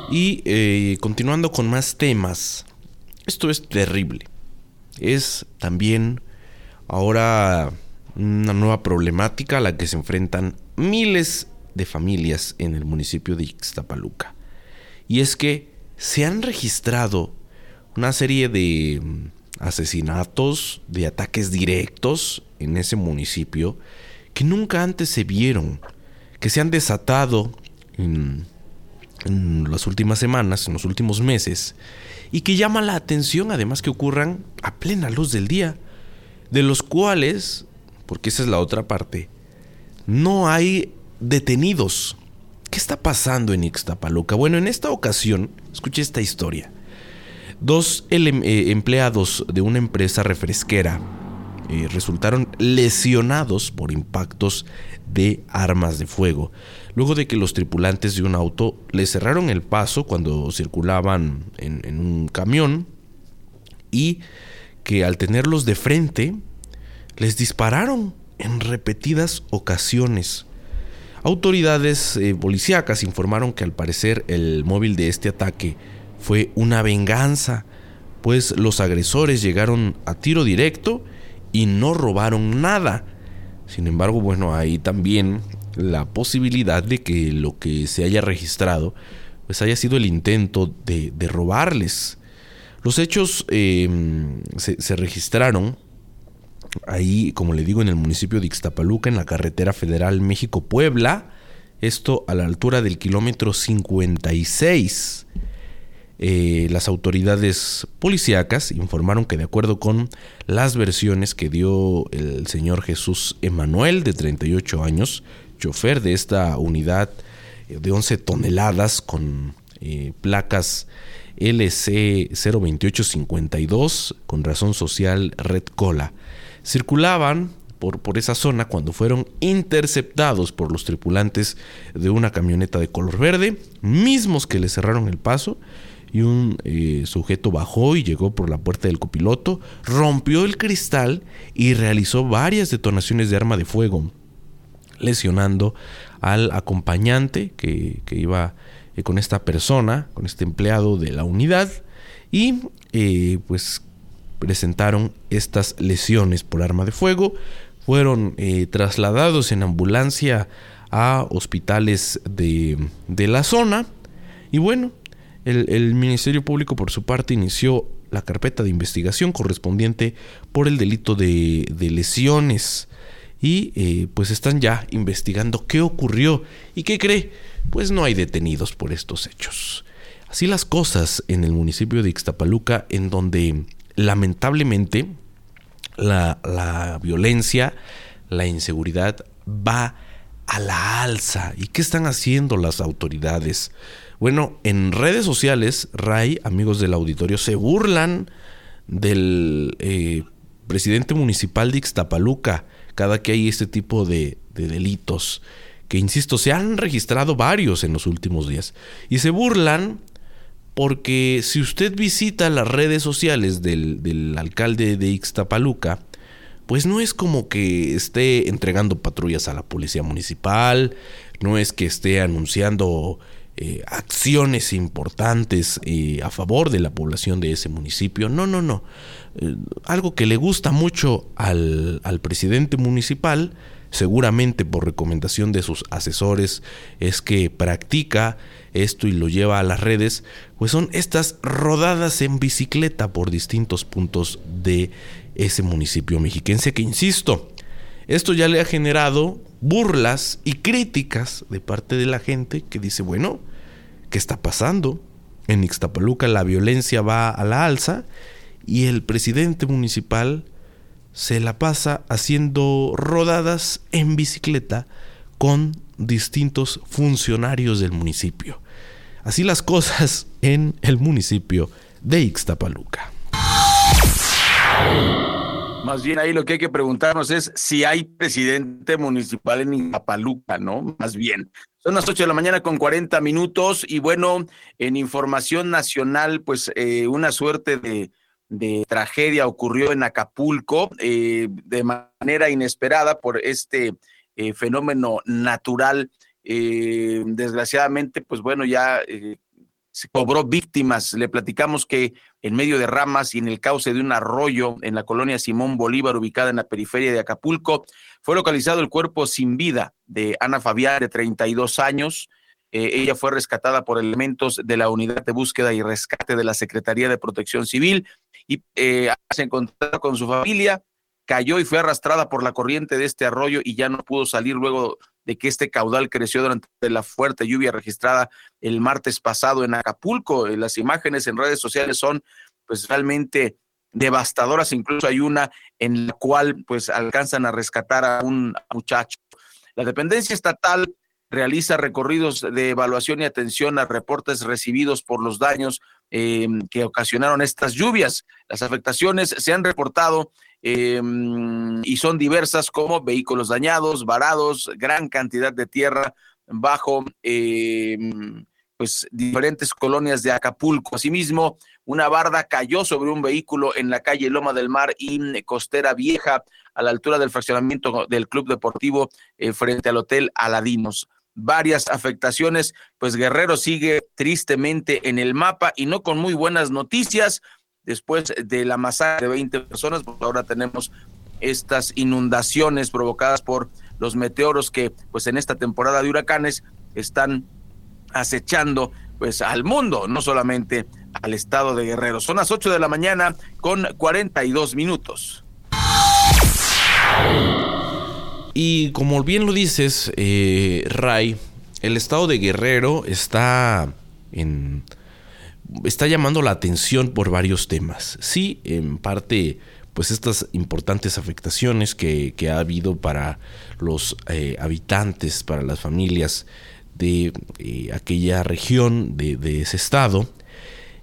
Y eh, continuando con más temas, Esto es terrible. Es también ahora una nueva problemática a la que se enfrentan miles de familias en el municipio de Ixtapaluca. Y es que se han registrado una serie de asesinatos, de ataques directos en ese municipio que nunca antes se vieron, que se han desatado en, en las últimas semanas, en los últimos meses, y que llama la atención además que ocurran a plena luz del día, de los cuales, porque esa es la otra parte, no hay detenidos. ¿Qué está pasando en Ixtapaluca? Bueno, en esta ocasión, escuché esta historia. Dos ele- empleados de una empresa refresquera eh, resultaron lesionados por impactos de armas de fuego, luego de que los tripulantes de un auto les cerraron el paso cuando circulaban en, en un camión, y que al tenerlos de frente les dispararon en repetidas ocasiones. Autoridades eh, policíacas informaron que al parecer el móvil de este ataque fue una venganza, pues los agresores llegaron a tiro directo y no robaron nada. Sin embargo, bueno, hay también la posibilidad de que lo que se haya registrado pues haya sido el intento de, de robarles. Los hechos eh, se, se registraron ahí, como le digo, en el municipio de Ixtapaluca, en la carretera federal México-Puebla, esto a la altura del kilómetro cincuenta y seis. Eh, las autoridades policíacas informaron que, de acuerdo con las versiones que dio el señor Jesús Emanuel, de treinta y ocho años, chofer de esta unidad de once toneladas con eh, placas L C cero veintiocho cincuenta y dos con razón social Red Cola, circulaban por, por esa zona cuando fueron interceptados por los tripulantes de una camioneta de color verde, mismos que le cerraron el paso, y un eh, sujeto bajó y llegó por la puerta del copiloto, rompió el cristal y realizó varias detonaciones de arma de fuego, lesionando al acompañante que, que iba eh, con esta persona, con este empleado de la unidad, y eh, pues presentaron estas lesiones por arma de fuego. Fueron eh, trasladados en ambulancia a hospitales de, de la zona. Y bueno, el, el Ministerio Público, por su parte, inició la carpeta de investigación correspondiente por el delito de, de lesiones. Y eh, pues están ya investigando qué ocurrió. ¿Y qué cree? Pues no hay detenidos por estos hechos. Así las cosas en el municipio de Ixtapaluca, en donde lamentablemente la, la violencia, la inseguridad va a la alza. ¿Y qué están haciendo las autoridades? Bueno, en redes sociales, Ray, amigos del auditorio, se burlan del eh, presidente municipal de Ixtapaluca cada que hay este tipo de, de delitos, que insisto, se han registrado varios en los últimos días, y se burlan porque si usted visita las redes sociales del, del alcalde de Ixtapaluca, pues no es como que esté entregando patrullas a la policía municipal, no es que esté anunciando eh, acciones importantes eh, a favor de la población de ese municipio. No, no, no. Eh, algo que le gusta mucho al, al presidente municipal, seguramente por recomendación de sus asesores, es que practica esto y lo lleva a las redes, pues son estas rodadas en bicicleta por distintos puntos de ese municipio mexiquense que, insisto, esto ya le ha generado burlas y críticas de parte de la gente que dice, bueno, ¿qué está pasando? En Ixtapaluca la violencia va a la alza y el presidente municipal se la pasa haciendo rodadas en bicicleta con distintos funcionarios del municipio. Así las cosas en el municipio de Ixtapaluca. Más bien ahí lo que hay que preguntarnos es si hay presidente municipal en Ixtapaluca, ¿no? Más bien. Son las ocho de la mañana con cuarenta minutos y bueno, en información nacional, pues eh, una suerte de de tragedia ocurrió en Acapulco eh, de manera inesperada por este eh, fenómeno natural. Eh, desgraciadamente, pues bueno, ya eh, se cobró víctimas. Le platicamos que en medio de ramas y en el cauce de un arroyo en la colonia Simón Bolívar, ubicada en la periferia de Acapulco, fue localizado el cuerpo sin vida de Ana Fabián, de treinta y dos años. Eh, ella fue rescatada por elementos de la Unidad de Búsqueda y Rescate de la Secretaría de Protección Civil y eh, se encontró con su familia, cayó y fue arrastrada por la corriente de este arroyo y ya no pudo salir luego de que este caudal creció durante la fuerte lluvia registrada el martes pasado en Acapulco. Las imágenes en redes sociales son pues realmente devastadoras, incluso hay una en la cual pues alcanzan a rescatar a un muchacho. La dependencia estatal realiza recorridos de evaluación y atención a reportes recibidos por los daños eh, que ocasionaron estas lluvias. Las afectaciones se han reportado eh, y son diversas, como vehículos dañados, varados, gran cantidad de tierra bajo eh, pues diferentes colonias de Acapulco. Asimismo, una barda cayó sobre un vehículo en la calle Loma del Mar y Costera Vieja, a la altura del fraccionamiento del Club Deportivo eh, frente al Hotel Aladinos. Varias afectaciones, pues Guerrero sigue tristemente en el mapa y no con muy buenas noticias después de la masacre de veinte personas, pues ahora tenemos estas inundaciones provocadas por los meteoros que pues en esta temporada de huracanes están acechando pues al mundo, no solamente al estado de Guerrero. Son las ocho de la mañana con cuarenta y dos minutos. Y como bien lo dices, eh, Ray, el estado de Guerrero está en está llamando la atención por varios temas. Sí, en parte, pues estas importantes afectaciones que, que ha habido para los eh, habitantes, para las familias de eh, aquella región, de, de ese estado.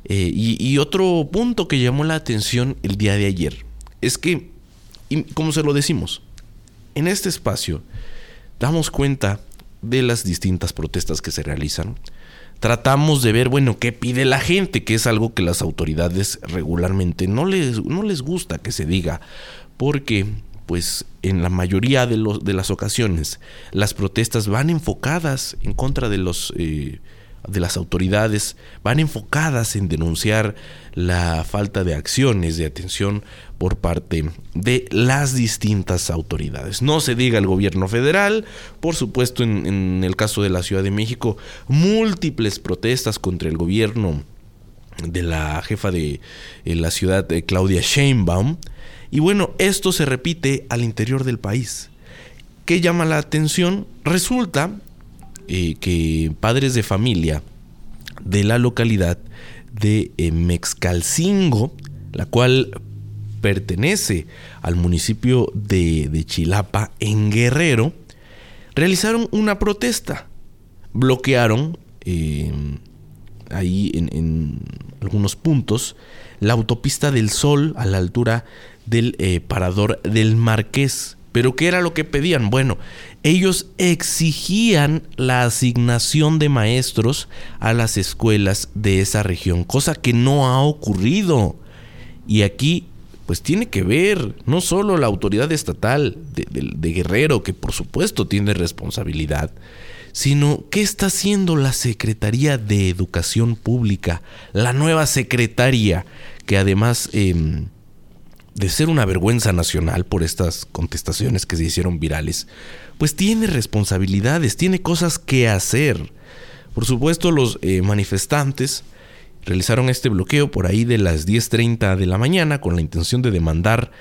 Eh, y, y otro punto que llamó la atención el día de ayer es que, como se lo decimos, en este espacio damos cuenta de las distintas protestas que se realizan. Tratamos de ver, bueno, qué pide la gente, que es algo que las autoridades regularmente no les, no les gusta que se diga, porque pues en la mayoría de, los, de las ocasiones las protestas van enfocadas en contra de, los, eh, de las autoridades, van enfocadas en denunciar la falta de acciones de atención por parte de las distintas autoridades. No se diga el gobierno federal, por supuesto en, en el caso de la Ciudad de México, múltiples protestas contra el gobierno de la jefa de eh, la ciudad, eh, Claudia Sheinbaum. Y bueno, esto se repite al interior del país. ¿Qué llama la atención? Resulta eh, que padres de familia de la localidad de eh, Mexcalcingo, la cual pertenece al municipio de, de Chilapa, en Guerrero, realizaron una protesta. Bloquearon eh, ahí en, en algunos puntos la autopista del Sol a la altura del eh, parador del Marqués. ¿Pero qué era lo que pedían? Bueno, ellos exigían la asignación de maestros a las escuelas de esa región, cosa que no ha ocurrido. Y aquí pues tiene que ver no solo la autoridad estatal de, de, de Guerrero, que por supuesto tiene responsabilidad, sino qué está haciendo la Secretaría de Educación Pública, la nueva secretaría, que además eh, de ser una vergüenza nacional por estas contestaciones que se hicieron virales, pues tiene responsabilidades, tiene cosas que hacer. Por supuesto, los eh, manifestantes realizaron este bloqueo por ahí de las diez treinta de la mañana con la intención de demandar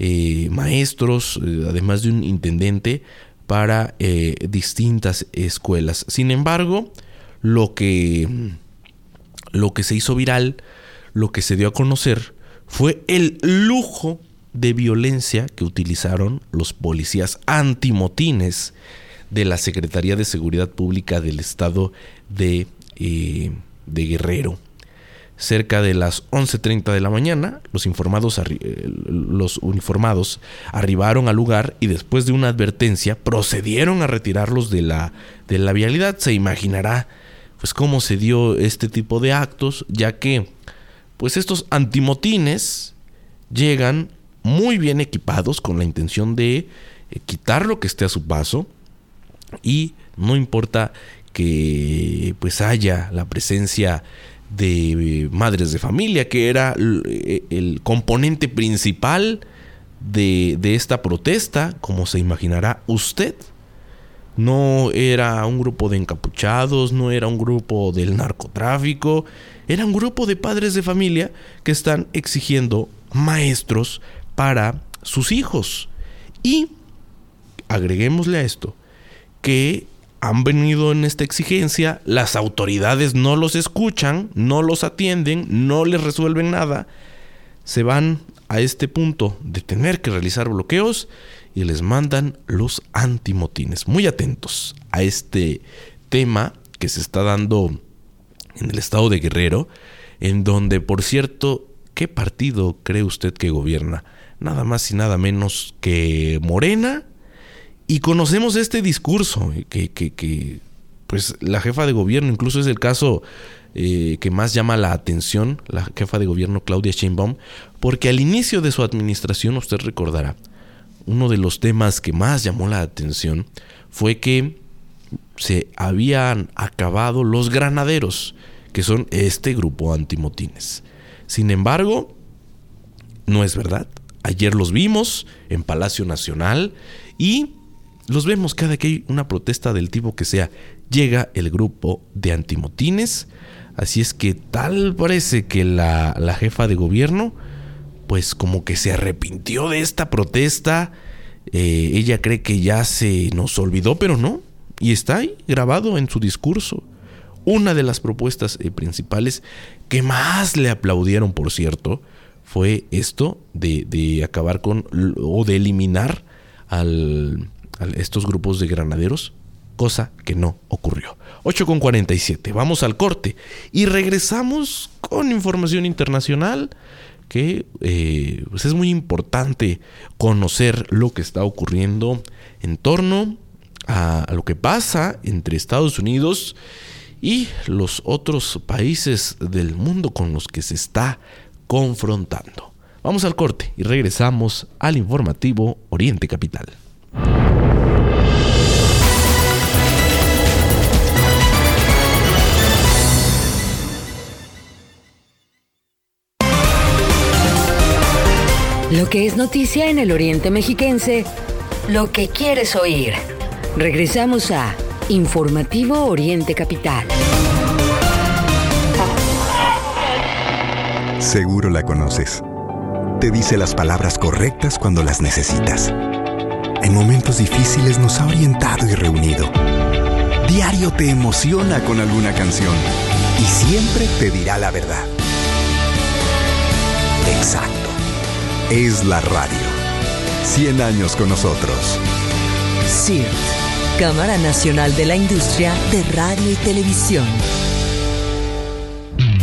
eh, maestros, eh, además de un intendente, para eh, distintas escuelas. Sin embargo, lo que, lo que se hizo viral, lo que se dio a conocer, fue el lujo de violencia que utilizaron los policías antimotines de la Secretaría de Seguridad Pública del Estado de, eh, de Guerrero. Cerca de las once treinta de la mañana, los, informados arri- los uniformados arribaron al lugar y después de una advertencia procedieron a retirarlos de la, de la vialidad. Se imaginará pues cómo se dio este tipo de actos, ya que pues estos antimotines llegan muy bien equipados con la intención de eh, quitar lo que esté a su paso, y no importa que pues haya la presencia de madres de familia, que era el, el componente principal de, de esta protesta, como se imaginará usted. No era un grupo de encapuchados, no era un grupo del narcotráfico, era un grupo de padres de familia que están exigiendo maestros para sus hijos. Y agreguémosle a esto que han venido en esta exigencia, las autoridades no los escuchan, no los atienden, no les resuelven nada. Se van a este punto de tener que realizar bloqueos y les mandan los antimotines. Muy atentos a este tema que se está dando en el estado de Guerrero, en donde, por cierto, ¿qué partido cree usted que gobierna? Nada más y nada menos que Morena. Y conocemos este discurso que, que, que pues la jefa de gobierno, incluso es el caso eh, que más llama la atención, la jefa de gobierno Claudia Sheinbaum, porque al inicio de su administración, usted recordará, uno de los temas que más llamó la atención fue que se habían acabado los granaderos, que son este grupo antimotines. Sin embargo, no es verdad. Ayer los vimos en Palacio Nacional y los vemos cada que hay una protesta del tipo que sea. Llega el grupo de antimotines. Así es que tal parece que la, la jefa de gobierno, pues como que se arrepintió de esta protesta. Eh, ella cree que ya se nos olvidó, pero no. Y está ahí grabado en su discurso. Una de las propuestas eh, principales que más le aplaudieron, por cierto, fue esto de, de acabar con o de eliminar al... estos grupos de granaderos, cosa que no ocurrió. ocho con cuarenta y siete, vamos al corte y regresamos con información internacional que eh, pues es muy importante conocer lo que está ocurriendo en torno a, a lo que pasa entre Estados Unidos y los otros países del mundo con los que se está confrontando. Vamos al corte y regresamos al informativo Oriente Capital. Lo que es noticia en el Oriente Mexiquense, lo que quieres oír. Regresamos a Informativo Oriente Capital. Seguro la conoces. Te dice las palabras correctas cuando las necesitas. En momentos difíciles nos ha orientado y reunido. Diario te emociona con alguna canción y siempre te dirá la verdad. Exacto. Es la radio. cien años con nosotros. C I R T, Cámara Nacional de la Industria de Radio y Televisión.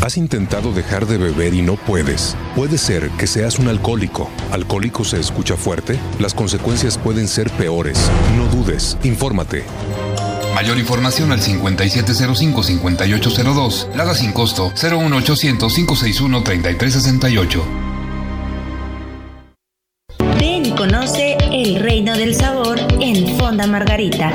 ¿Has intentado dejar de beber y no puedes? Puede ser que seas un alcohólico. ¿Alcohólico se escucha fuerte? Las consecuencias pueden ser peores. No dudes, infórmate. Mayor información al cincuenta y siete cero cinco, cincuenta y ocho cero dos, Lada sin costo, cero uno ochocientos, cinco sesenta y uno, treinta y tres sesenta y ocho. Conoce el reino del sabor en Fonda Margarita.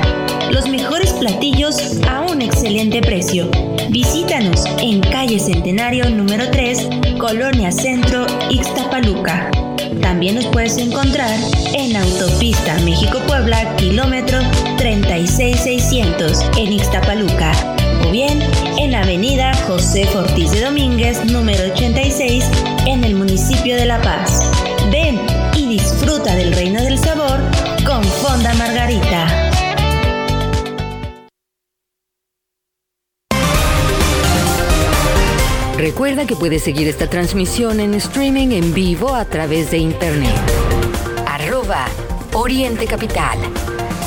Los mejores platillos a un excelente precio. Visítanos en calle Centenario número tres, Colonia Centro, Ixtapaluca. También nos puedes encontrar en Autopista México-Puebla, kilómetro treinta y seis mil seiscientos en Ixtapaluca. O bien en Avenida José Ortiz de Domínguez, número ochenta y seis, en el municipio de La Paz. Ven y disfruta del reino del sabor con Fonda Margarita. Recuerda que puedes seguir esta transmisión en streaming en vivo a través de internet. Arroba Oriente Capital.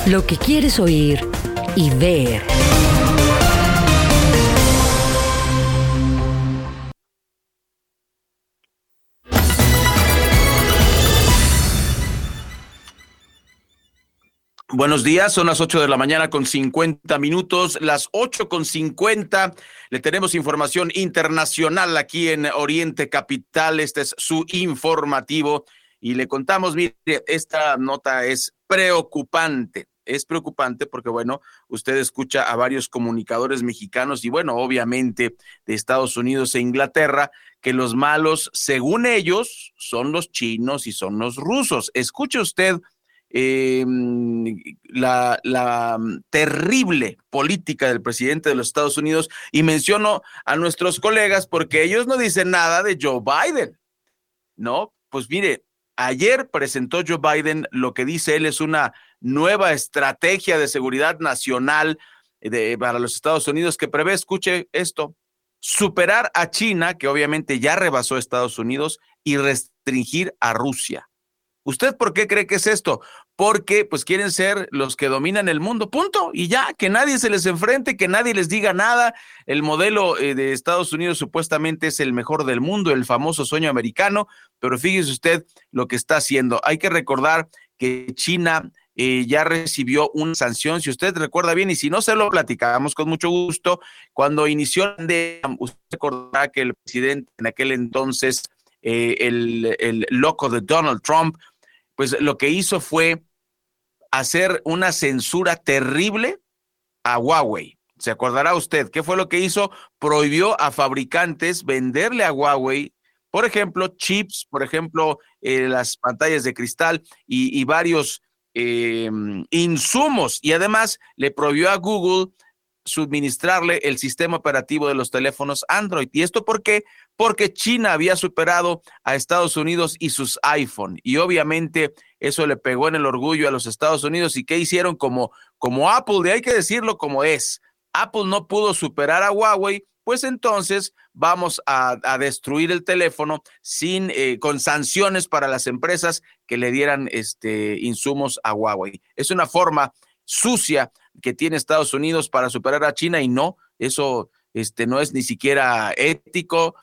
Lo que quieres oír y ver. Buenos días, son las ocho de la mañana con cincuenta minutos, las ocho con cincuenta. Le tenemos información internacional aquí en Oriente Capital. Este es su informativo y le contamos, mire, esta nota es preocupante. es preocupante porque, bueno, usted escucha a varios comunicadores mexicanos y, bueno, obviamente de Estados Unidos e Inglaterra, que los malos, según ellos, son los chinos y son los rusos. Escuche usted eh, la, la terrible política del presidente de los Estados Unidos, y menciono a nuestros colegas porque ellos no dicen nada de Joe Biden, ¿no? Pues mire, ayer presentó Joe Biden lo que dice él es una nueva estrategia de seguridad nacional de, para los Estados Unidos, que prevé, escuche esto, superar a China, que obviamente ya rebasó Estados Unidos, y restringir a Rusia. ¿Usted por qué cree que es esto? Porque pues quieren ser los que dominan el mundo, punto, y ya, que nadie se les enfrente, que nadie les diga nada. El modelo eh, de Estados Unidos supuestamente es el mejor del mundo, el famoso sueño americano, pero fíjese usted lo que está haciendo. Hay que recordar que China eh, ya recibió una sanción, si usted recuerda bien, y si no, se lo platicamos con mucho gusto. Cuando inició la pandemia, usted recordará que el presidente en aquel entonces, eh, el, el loco de Donald Trump, pues lo que hizo fue hacer una censura terrible a Huawei. ¿Se acordará usted qué fue lo que hizo? Prohibió a fabricantes venderle a Huawei, por ejemplo, chips, por ejemplo, eh, las pantallas de cristal y, y varios eh, insumos. Y además le prohibió a Google suministrarle el sistema operativo de los teléfonos Android. ¿Y esto por qué? Porque China había superado a Estados Unidos y sus iPhone. Y obviamente eso le pegó en el orgullo a los Estados Unidos. ¿Y qué hicieron? Como, como Apple, de hay que decirlo como es. Apple no pudo superar a Huawei. Pues entonces vamos a, a destruir el teléfono sin eh, con sanciones para las empresas que le dieran este, insumos a Huawei. Es una forma sucia que tiene Estados Unidos para superar a China, y no, eso este, no es ni siquiera ético,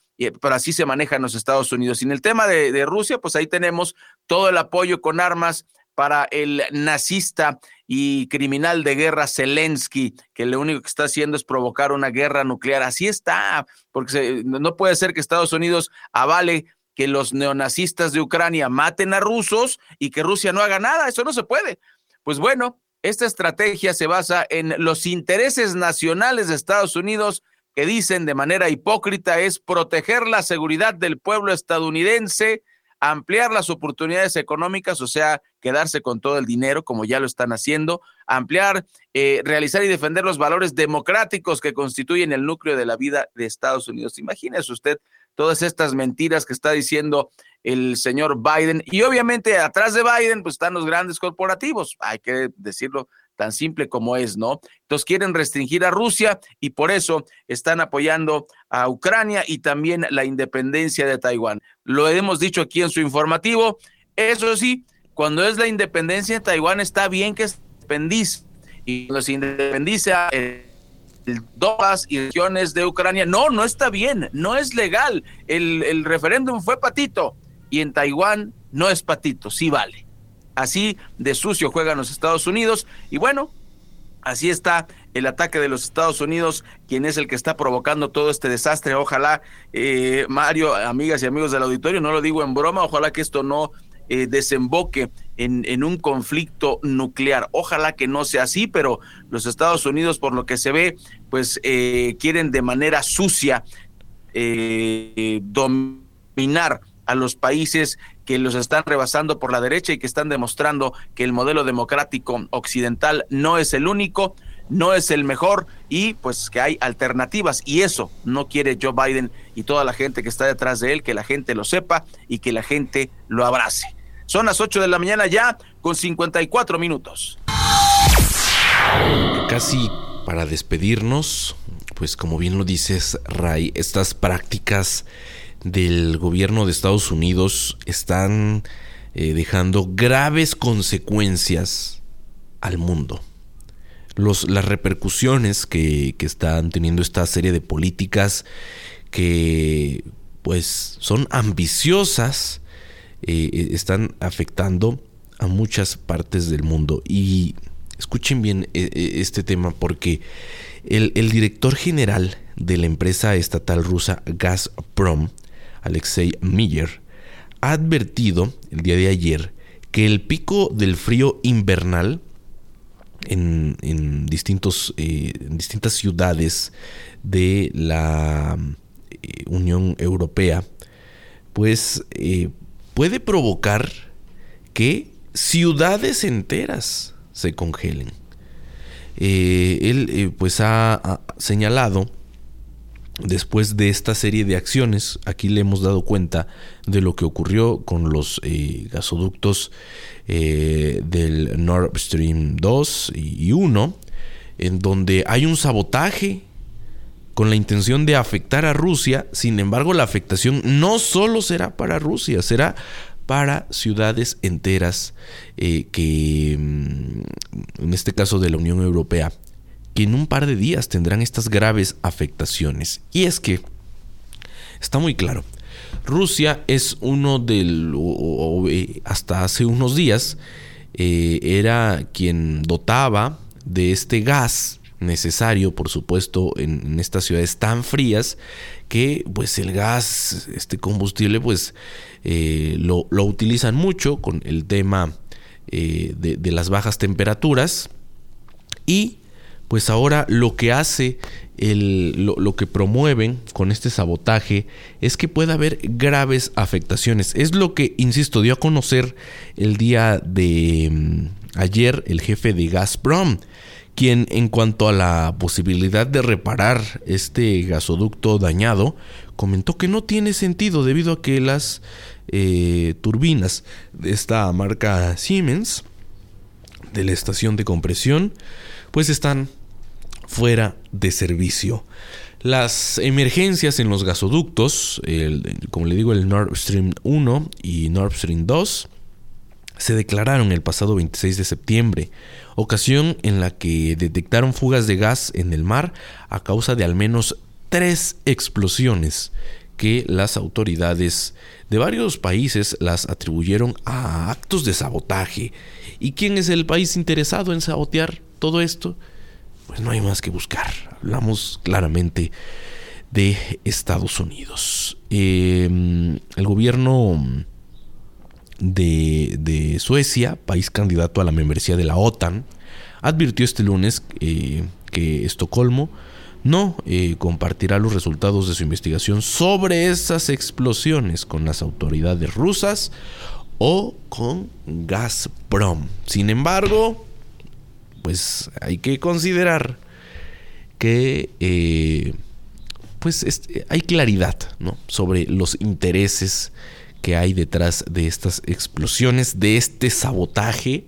pero así se manejan los Estados Unidos. Y en el tema de, de Rusia, pues ahí tenemos todo el apoyo con armas para el nazista y criminal de guerra Zelensky, que lo único que está haciendo es provocar una guerra nuclear. Así está, porque se, no puede ser que Estados Unidos avale que los neonazistas de Ucrania maten a rusos y que Rusia no haga nada. Eso no se puede. Pues bueno, esta estrategia se basa en los intereses nacionales de Estados Unidos, que dicen de manera hipócrita es proteger la seguridad del pueblo estadounidense, ampliar las oportunidades económicas, o sea, quedarse con todo el dinero, como ya lo están haciendo, ampliar, eh, realizar y defender los valores democráticos que constituyen el núcleo de la vida de Estados Unidos. Imagínese usted todas estas mentiras que está diciendo el señor Biden, y obviamente atrás de Biden pues están los grandes corporativos, hay que decirlo tan simple como es, ¿no? Entonces quieren restringir a Rusia y por eso están apoyando a Ucrania y también la independencia de Taiwán. Lo hemos dicho aquí en su informativo. Eso sí, cuando es la independencia de Taiwán está bien que se independice, y cuando se independiza el, el dólar y regiones de Ucrania, no, no está bien, no es legal. El, el referéndum fue patito y en Taiwán no es patito, sí vale. Así de sucio juegan los Estados Unidos, y bueno, así está el ataque de los Estados Unidos, quien es el que está provocando todo este desastre. Ojalá, eh, Mario, amigas y amigos del auditorio, no lo digo en broma, ojalá que esto no eh, desemboque en, en un conflicto nuclear, ojalá que no sea así, pero los Estados Unidos, por lo que se ve, pues eh, quieren de manera sucia eh, dominar a los países que los están rebasando por la derecha y que están demostrando que el modelo democrático occidental no es el único, no es el mejor, y pues que hay alternativas, y eso no quiere Joe Biden y toda la gente que está detrás de él, que la gente lo sepa y que la gente lo abrace. Son las ocho de la mañana ya con cincuenta y cuatro minutos. Casi para despedirnos, pues como bien lo dices, Ray, estas prácticas del gobierno de Estados Unidos están eh, dejando graves consecuencias al mundo. Los, las repercusiones que, que están teniendo esta serie de políticas que pues son ambiciosas eh, están afectando a muchas partes del mundo. Y escuchen bien este tema, porque el, el director general de la empresa estatal rusa Gazprom, Alexei Miller, ha advertido el día de ayer que el pico del frío invernal en, en, distintos, eh, en distintas ciudades de la eh, Unión Europea, pues eh, puede provocar que ciudades enteras se congelen. Eh, él eh, pues ha, ha señalado, después de esta serie de acciones, aquí le hemos dado cuenta de lo que ocurrió con los eh, gasoductos eh, del Nord Stream dos y uno, en donde hay un sabotaje con la intención de afectar a Rusia. Sin embargo, la afectación no solo será para Rusia, será para ciudades enteras eh, que, en este caso de la Unión Europea, que en un par de días tendrán estas graves afectaciones. Y es que está muy claro, Rusia es uno del... O, o, hasta hace unos días eh, era quien dotaba de este gas necesario, por supuesto, en, en estas ciudades tan frías, que pues el gas, este combustible, pues eh, lo, lo utilizan mucho con el tema eh, de, de las bajas temperaturas. Y pues ahora lo que hace, el, lo, lo que promueven con este sabotaje es que pueda haber graves afectaciones. Es lo que, insisto, dio a conocer el día de ayer el jefe de Gazprom, quien, en cuanto a la posibilidad de reparar este gasoducto dañado, comentó que no tiene sentido debido a que las eh, turbinas de esta marca Siemens, de la estación de compresión, pues están fuera de servicio. Las emergencias en los gasoductos, el, como le digo, el Nord Stream uno y Nord Stream dos, se declararon el pasado veintiséis de septiembre, ocasión en la que detectaron fugas de gas en el mar a causa de al menos tres explosiones que las autoridades de varios países las atribuyeron a actos de sabotaje. ¿Y quién es el país interesado en sabotear todo esto? Pues no hay más que buscar. Hablamos claramente de Estados Unidos. Eh, el gobierno de, de Suecia, país candidato a la membresía de la OTAN, advirtió este lunes eh, que Estocolmo no eh, compartirá los resultados de su investigación sobre esas explosiones con las autoridades rusas o con Gazprom. Sin embargo, pues hay que considerar que eh, pues este, hay claridad, ¿no?, sobre los intereses que hay detrás de estas explosiones, de este sabotaje,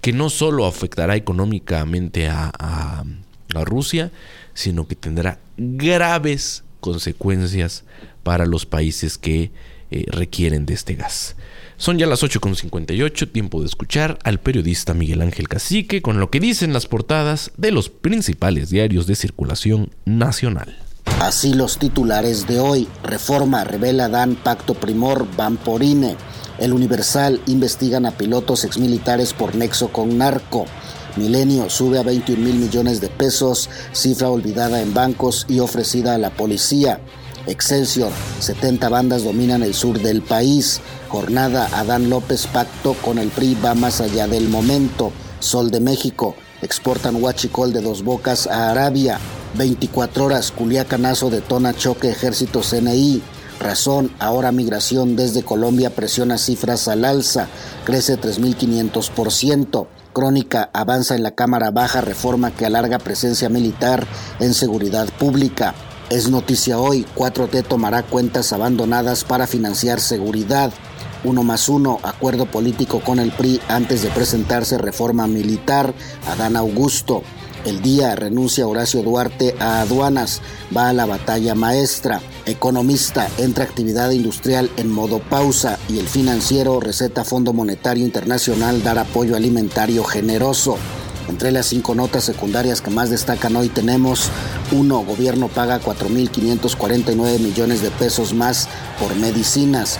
que no solo afectará económicamente a, a, a Rusia, sino que tendrá graves consecuencias para los países que eh, requieren de este gas. Son ya las ocho cincuenta y ocho, tiempo de escuchar al periodista Miguel Ángel Cacique con lo que dicen las portadas de los principales diarios de circulación nacional. Así los titulares de hoy: Reforma revela dan pacto primor, van por I N E. El Universal: investigan a pilotos exmilitares por nexo con narco. Milenio: sube a veintiún mil millones de pesos, cifra olvidada en bancos y ofrecida a la policía. Excelsior: setenta bandas dominan el sur del país. Jornada: Adán López pacto con el P R I va más allá del momento. Sol de México: exportan huachicol de Dos Bocas a Arabia. veinticuatro horas: Culiacanazo detona choque ejército C N I. Razón: ahora migración desde Colombia presiona cifras al alza, crece tres mil quinientos por ciento. Crónica: avanza en la Cámara Baja reforma que alarga presencia militar en seguridad pública. Es noticia hoy: cuatro T tomará cuentas abandonadas para financiar seguridad. uno más uno, acuerdo político con el P R I antes de presentarse reforma militar. Adán Augusto. El Día: renuncia Horacio Duarte a aduanas, va a la batalla maestra. Economista: entra actividad industrial en modo pausa. Y El Financiero: receta Fondo Monetario Internacional dar apoyo alimentario generoso. Entre las cinco notas secundarias que más destacan hoy tenemos: uno. Gobierno paga cuatro mil quinientos cuarenta y nueve millones de pesos más por medicinas.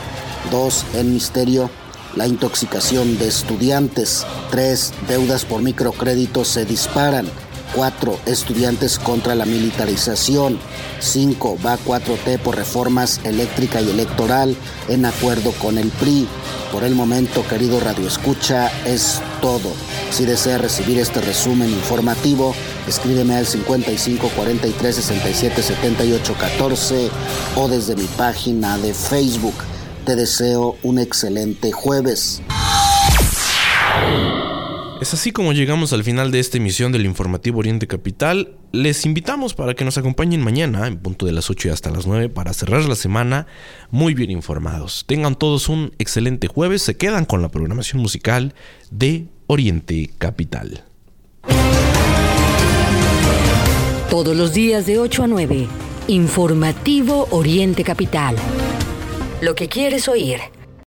dos. En misterio, la intoxicación de estudiantes. tres. Deudas por microcréditos se disparan. cuatro. Estudiantes contra la militarización. cinco. Va cuatro T por reformas eléctrica y electoral en acuerdo con el P R I. Por el momento, querido Radio Escucha, es todo. Si desea recibir este resumen informativo, escríbeme al cincuenta y cinco, cuarenta y tres, sesenta y siete, setenta y ocho, catorce o desde mi página de Facebook. Te deseo un excelente jueves. Es así como llegamos al final de esta emisión del informativo Oriente Capital. Les invitamos para que nos acompañen mañana en punto de las ocho y hasta las nueve para cerrar la semana muy bien informados. Tengan todos un excelente jueves. Se quedan con la programación musical de Oriente Capital. Todos los días de ocho a nueve, informativo Oriente Capital. Lo que quieres oír.